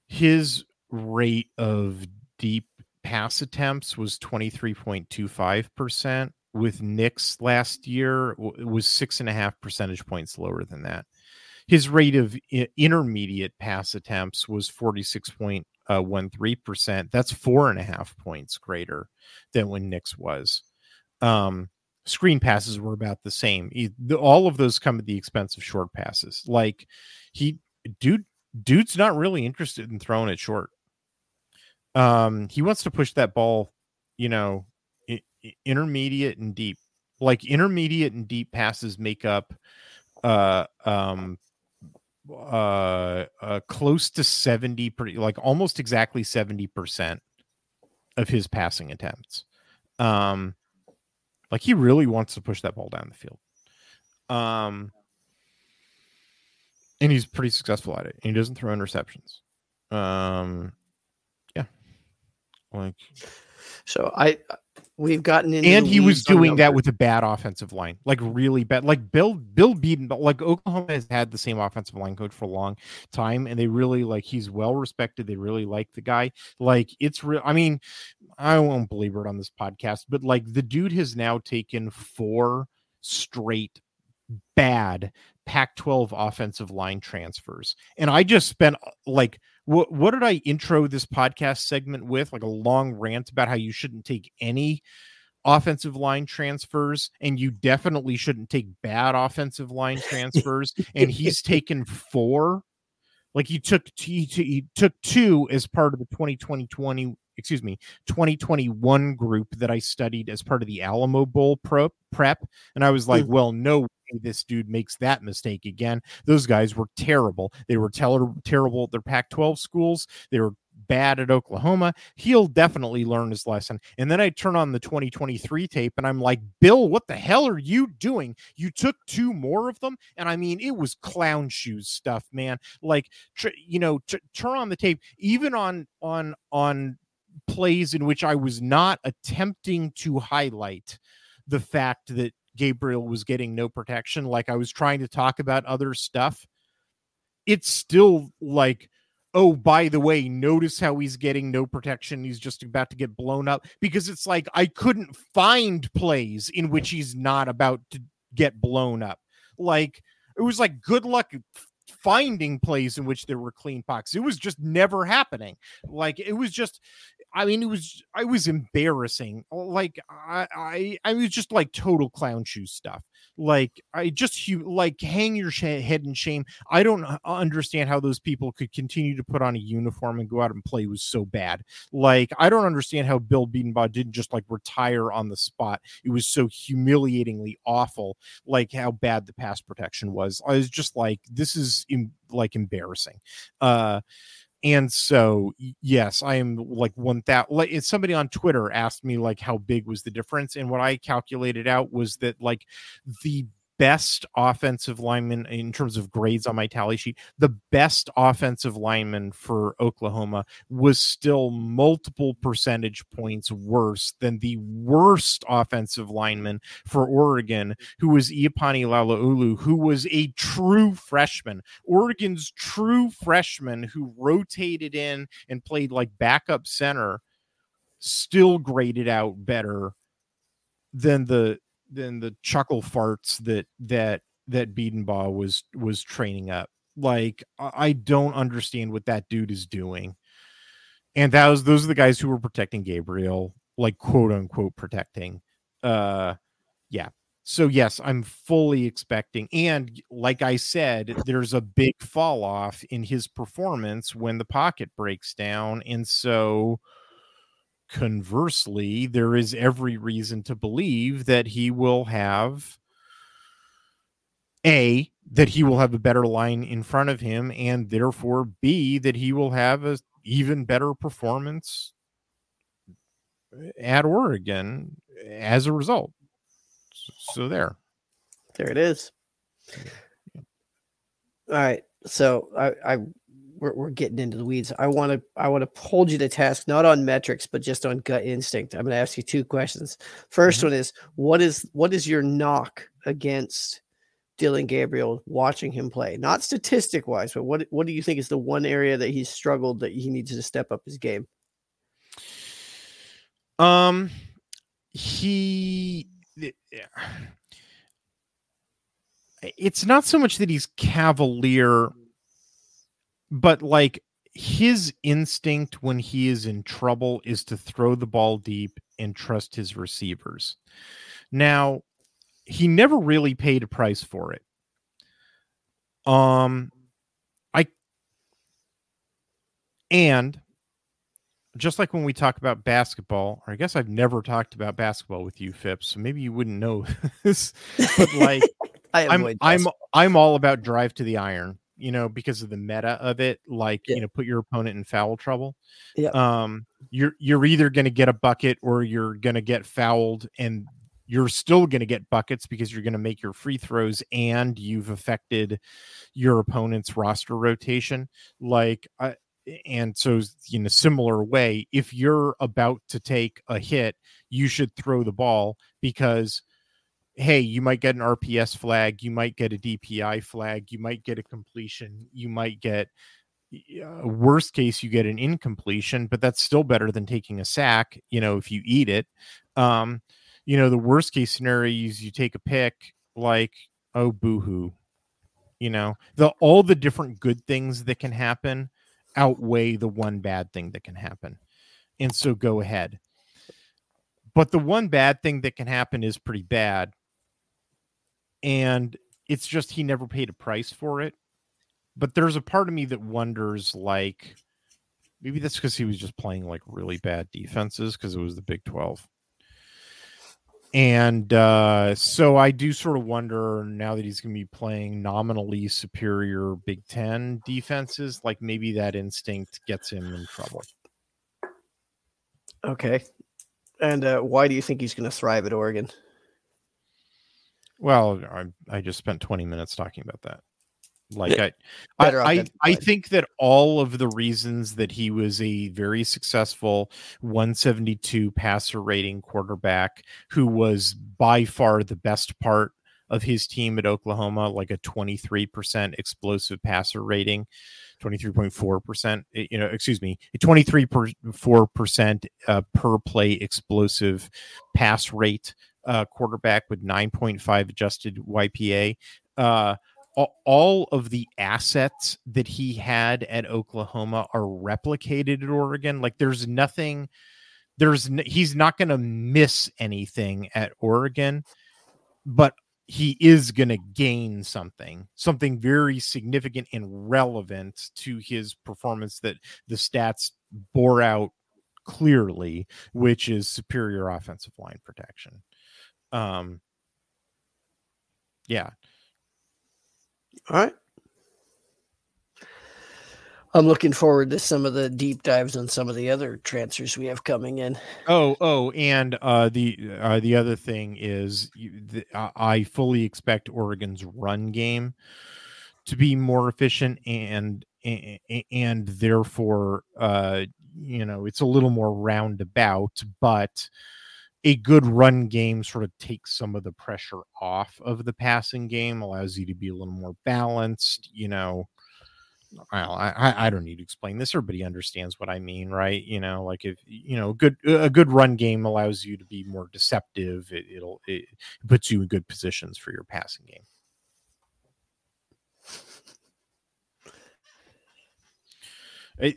his rate of deep pass attempts was twenty-three point two five percent. With Nix last year, it was six and a half percentage points lower than that. His rate of intermediate pass attempts was forty-six point one three percent. That's four and a half points greater than when Nix was. Um, screen passes were about the same. All of those come at the expense of short passes. Like he, dude, dude's not really interested in throwing it short. Um, he wants to push that ball, you know, intermediate and deep. Like intermediate and deep passes make up uh, um. Uh, uh, close to seventy, like almost exactly seventy percent of his passing attempts. Um, like he really wants to push that ball down the field. Um, and he's pretty successful at it. And he doesn't throw interceptions. Um, yeah. Like, so I, we've gotten into. And he was doing that with a bad offensive line, like really bad. Like Bill Bill Biedenbaugh, like Oklahoma has had the same offensive line coach for a long time, and they really like he's well respected. They really like the guy. Like it's real. I mean, I won't belabor it on this podcast, but like the dude has now taken four straight bad Pac twelve offensive line transfers, and I just spent like. What, what did I intro this podcast segment with? Like a long rant about how you shouldn't take any offensive line transfers, and you definitely shouldn't take bad offensive line transfers. And he's taken four. Like he took he, he took two as part of the twenty twenty, twenty excuse me twenty twenty-one group that I studied as part of the Alamo Bowl pro, prep, and I was like, mm-hmm. well, no. This dude makes that mistake again. Those guys were terrible. They were ter- terrible at their Pac twelve schools. They were bad at Oklahoma. He'll definitely learn his lesson. And then I turn on the twenty twenty-three tape and I'm like, Bill, what the hell are you doing? You took two more of them. And I mean, it was clown shoes stuff, man. Like, tr- you know, t- turn on the tape, even on, on, on plays in which I was not attempting to highlight the fact that Gabriel was getting no protection. Like I was trying to talk about other stuff. It's still like, oh, by the way, notice how he's getting no protection. He's just about to get blown up, because it's like, I couldn't find plays in which he's not about to get blown up. Like it was like, good luck finding plays in which there were clean pockets. It was just never happening. Like it was just, I mean, it was, I was embarrassing. Like I, I, I was just like total clown shoe stuff. Like I just you, like hang your sh- head in shame. I don't understand how those people could continue to put on a uniform and go out and play. It was so bad. Like, I don't understand how Bill Biedenbaugh didn't just like retire on the spot. It was so humiliatingly awful. Like how bad the pass protection was. I was just like, this is em- like embarrassing. Uh, And so, yes, I am like one that like somebody on Twitter asked me like how big was the difference. And what I calculated out was that like the best offensive lineman in terms of grades on my tally sheet, the best offensive lineman for Oklahoma was still multiple percentage points worse than the worst offensive lineman for Oregon, who was Iapani Lalaulu, who was a true freshman, Oregon's true freshman who rotated in and played like backup center, still graded out better than the than the chuckle farts that that that Biedenbaugh was was training up. Like I don't understand what that dude is doing. And that was those are the guys who were protecting Gabriel, like quote unquote protecting. Uh yeah. So yes, I'm fully expecting, and like I said, there's a big fall off in his performance when the pocket breaks down. And so conversely, there is every reason to believe that he will have A, that he will have a better line in front of him, and therefore B, that he will have an even better performance at Oregon as a result. So there. There it is. All right. So I... I... We're, we're getting into the weeds. I want to I want to hold you to task, not on metrics, but just on gut instinct. I'm going to ask you two questions. First mm-hmm. one is, what is what is your knock against Dillon Gabriel watching him play? Not statistic-wise, but what, what do you think is the one area that he's struggled that he needs to step up his game? Um, he... Yeah. It's not so much that he's cavalier... But like his instinct when he is in trouble is to throw the ball deep and trust his receivers. Now, he never really paid a price for it. Um, I, and just like when we talk about basketball, or I guess I've never talked about basketball with you, Phipps, so maybe you wouldn't know this, but like I I'm, I'm, I'm all about drive to the iron. You know, because of the meta of it, like, yeah. you know, put your opponent in foul trouble. Yeah. Um, you're, you're either going to get a bucket or you're going to get fouled, and you're still going to get buckets because you're going to make your free throws and you've affected your opponent's roster rotation. Like I, And so in a similar way, if you're about to take a hit, you should throw the ball because, hey, you might get an R P S flag, you might get a D P I flag, you might get a completion, you might get, uh, worst case, you get an incompletion, but that's still better than taking a sack, you know, if you eat it. Um, you know, the worst case scenario is you take a pick, like, oh, boohoo. You know, the all the different good things that can happen outweigh the one bad thing that can happen. And so go ahead. But the one bad thing that can happen is pretty bad. And it's just he never paid a price for it. But there's a part of me that wonders, like, maybe that's because he was just playing, like, really bad defenses because it was the Big twelve. And uh, so I do sort of wonder now that he's going to be playing nominally superior Big Ten defenses, like maybe that instinct gets him in trouble. Okay. And uh, why do you think he's going to thrive at Oregon? Well, I, I just spent twenty minutes talking about that. Like I, I, I, I think that all of the reasons that he was a very successful one seventy-two passer rating quarterback who was by far the best part of his team at Oklahoma, like a twenty-three percent explosive passer rating, twenty-three point four percent, you know, excuse me, twenty-three point four percent uh, per play explosive pass rate uh, quarterback with nine point five adjusted Y P A. Uh, All of the assets that he had at Oklahoma are replicated at Oregon. Like there's nothing, there's no, he's not going to miss anything at Oregon, but he is going to gain something, something very significant and relevant to his performance that the stats bore out clearly, which is superior offensive line protection. Um, yeah. All right. I'm looking forward to some of the deep dives on some of the other transfers we have coming in. Oh, oh, and uh, the uh, the other thing is you, the, I fully expect Oregon's run game to be more efficient and and, and therefore, uh, you know, it's a little more roundabout, but a good run game sort of takes some of the pressure off of the passing game, allows you to be a little more balanced. You know, I, I, I don't need to explain this. Everybody understands what I mean, right? You know, like if, you know, good, a good run game allows you to be more deceptive. It, it'll, it puts you in good positions for your passing game.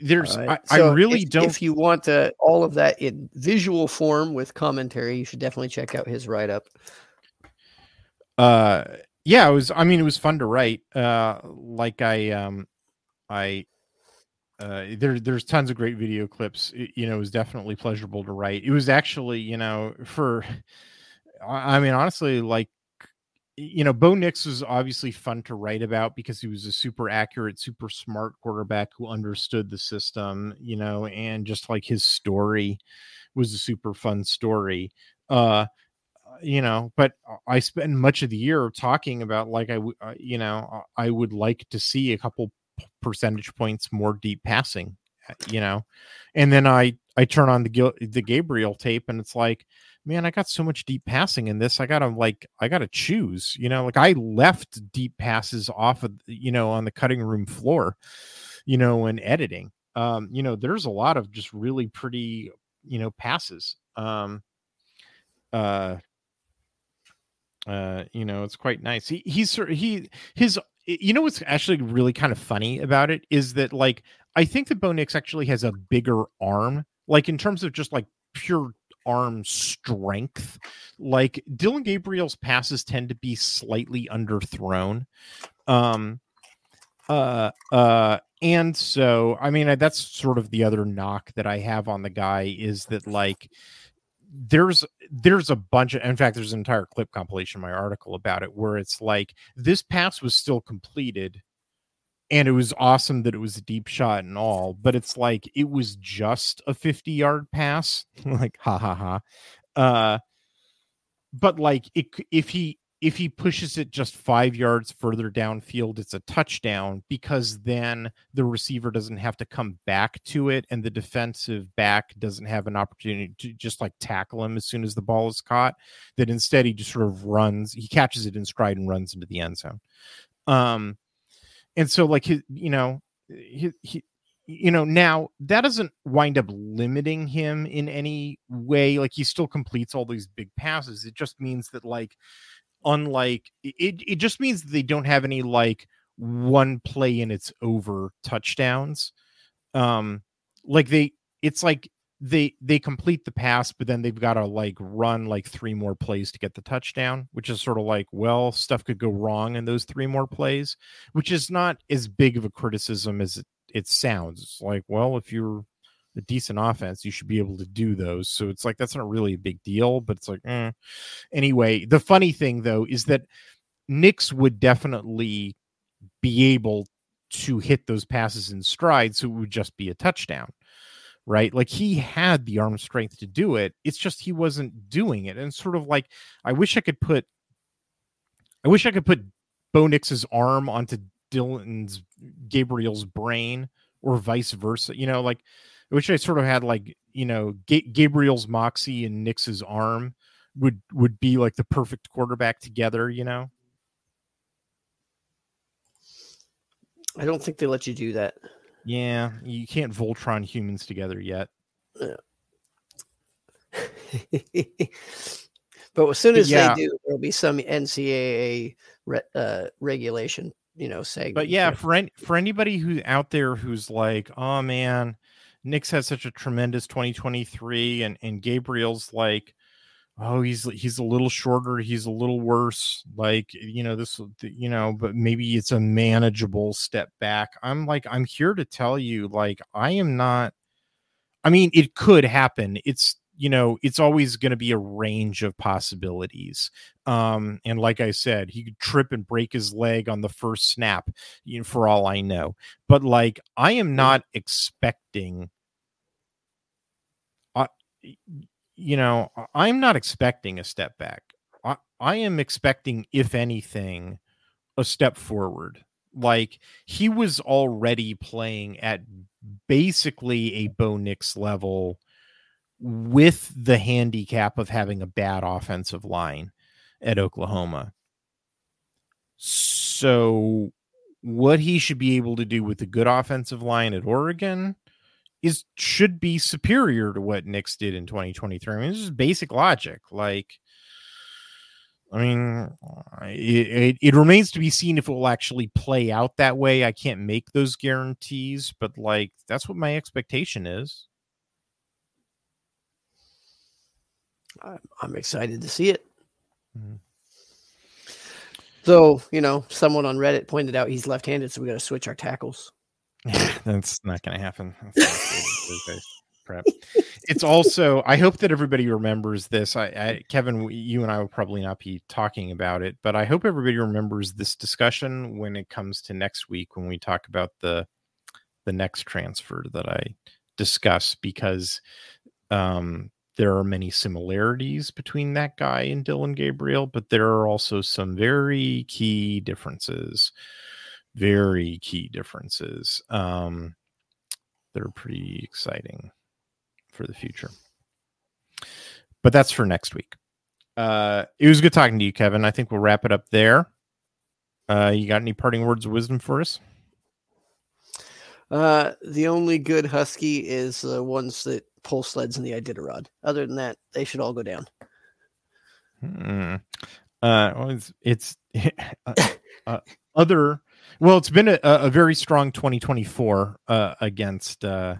There's, right. I, so I really if, don't. If you want uh, all of that in visual form with commentary, you should definitely check out his write-up. Uh, yeah, it was. I mean, it was fun to write. Uh, like I, um, I, uh, there, there's tons of great video clips. It, you know, it was definitely pleasurable to write. It was actually, you know, for, I mean, honestly, like. You know, Bo Nix was obviously fun to write about because he was a super accurate, super smart quarterback who understood the system, you know, and just like his story was a super fun story, uh, you know, but I spent much of the year talking about like, I, w- uh, you know, I would like to see a couple percentage points more deep passing, you know, and then I, I turn on the Gil- the Gabriel tape and it's like, man, I got so much deep passing in this. I got to like, I got to choose, you know, like I left deep passes off of, you know, on the cutting room floor, you know, and editing, um, you know, there's a lot of just really pretty, you know, passes. Um, uh, uh, you know, it's quite nice. He, he's, he, his, you know, what's actually really kind of funny about it is that like, I think that Bo Nix actually has a bigger arm, like in terms of just like pure arm strength. Like Dillon Gabriel's passes tend to be slightly underthrown, um uh uh and so I mean I, that's sort of the other knock that I have on the guy is that like there's there's a bunch of in fact there's an entire clip compilation in my article about it where it's like this pass was still completed and it was awesome that it was a deep shot and all, but it's like, it was just a fifty yard pass. Like, ha ha ha. Uh, but like, it, if he, If he pushes it just five yards further downfield, it's a touchdown, because then the receiver doesn't have to come back to it, and the defensive back doesn't have an opportunity to just like tackle him as soon as the ball is caught. That instead he just sort of runs, he catches it in stride and runs into the end zone. Um, and so like, his, you know, he, he, you know, now that doesn't wind up limiting him in any way. Like, he still completes all these big passes. It just means that like, unlike it, it just means they don't have any like one play and it's over touchdowns. Um, like they, it's like they they complete the pass, but then they've got to like run like three more plays to get the touchdown, which is sort of like, well, stuff could go wrong in those three more plays, which is not as big of a criticism as it, it sounds. It's like, well, if you're a decent offense, you should be able to do those. So it's like, that's not really a big deal, but it's like, eh. Anyway, the funny thing though, is that Nix would definitely be able to hit those passes in stride. So it would just be a touchdown, right? Like, he had the arm strength to do it. It's just, he wasn't doing it. And sort of like, I wish I could put, I wish I could put Bo Nix's arm onto Dillon's Gabriel's brain, or vice versa. You know, like, I wish I sort of had like, you know, G- Gabriel's moxie and Nix's arm would, would be like the perfect quarterback together, you know? I don't think they let you do that. Yeah, you can't Voltron humans together yet. Yeah. But as soon as yeah. they do, there'll be some N C double A re- uh, regulation, you know, saying. But yeah, you know, for any, for anybody who's out there who's like, oh man, Nix has such a tremendous twenty twenty-three, and, and Gabriel's like, oh, he's he's a little shorter, he's a little worse, like, you know, this, you know, but maybe it's a manageable step back. I'm like, I'm here to tell you, like, I am not, I mean, it could happen. It's, you know, it's always going to be a range of possibilities. Um, and like I said, he could trip and break his leg on the first snap, you know, for all I know. But like, I am not expecting, uh, you know, I'm not expecting a step back. I, I am expecting, if anything, a step forward. Like, he was already playing at basically a Bo Nix level, with the handicap of having a bad offensive line at Oklahoma. So what he should be able to do with a good offensive line at Oregon is should be superior to what Nix did in twenty twenty-three. I mean, this is basic logic. Like, I mean, it, it, it remains to be seen if it will actually play out that way. I can't make those guarantees, but like, that's what my expectation is. I'm excited to see it. Mm-hmm. So, you know, someone on Reddit pointed out he's left-handed, so we got to switch our tackles. That's not going to happen. Crap. It's also, I hope that everybody remembers this. I, I, Kevin, you and I will probably not be talking about it, but I hope everybody remembers this discussion when it comes to next week, when we talk about the the next transfer that I discuss, because um there are many similarities between that guy and Dillon Gabriel, but there are also some very key differences, very key differences. Um, they're pretty exciting for the future, but that's for next week. Uh, it was good talking to you, Kevin. I think we'll wrap it up there. Uh, you got any parting words of wisdom for us? Uh, the only good Husky is the ones that pull sleds in the Iditarod. Other than that, they should all go down. Hmm. Uh, well, it's, it's uh, uh, other. Well, it's been a, a very strong twenty twenty-four uh, against uh,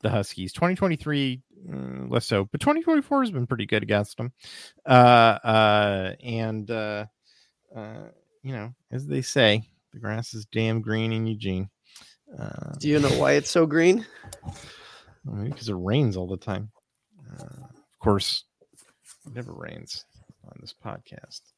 the Huskies. twenty twenty-three, mm, less so, but twenty twenty-four has been pretty good against them. Uh, uh, and uh, uh, you know, as they say, the grass is damn green in Eugene. Uh, Do you know why it's so green? Because it rains all the time. Uh, of course, it never rains on this podcast.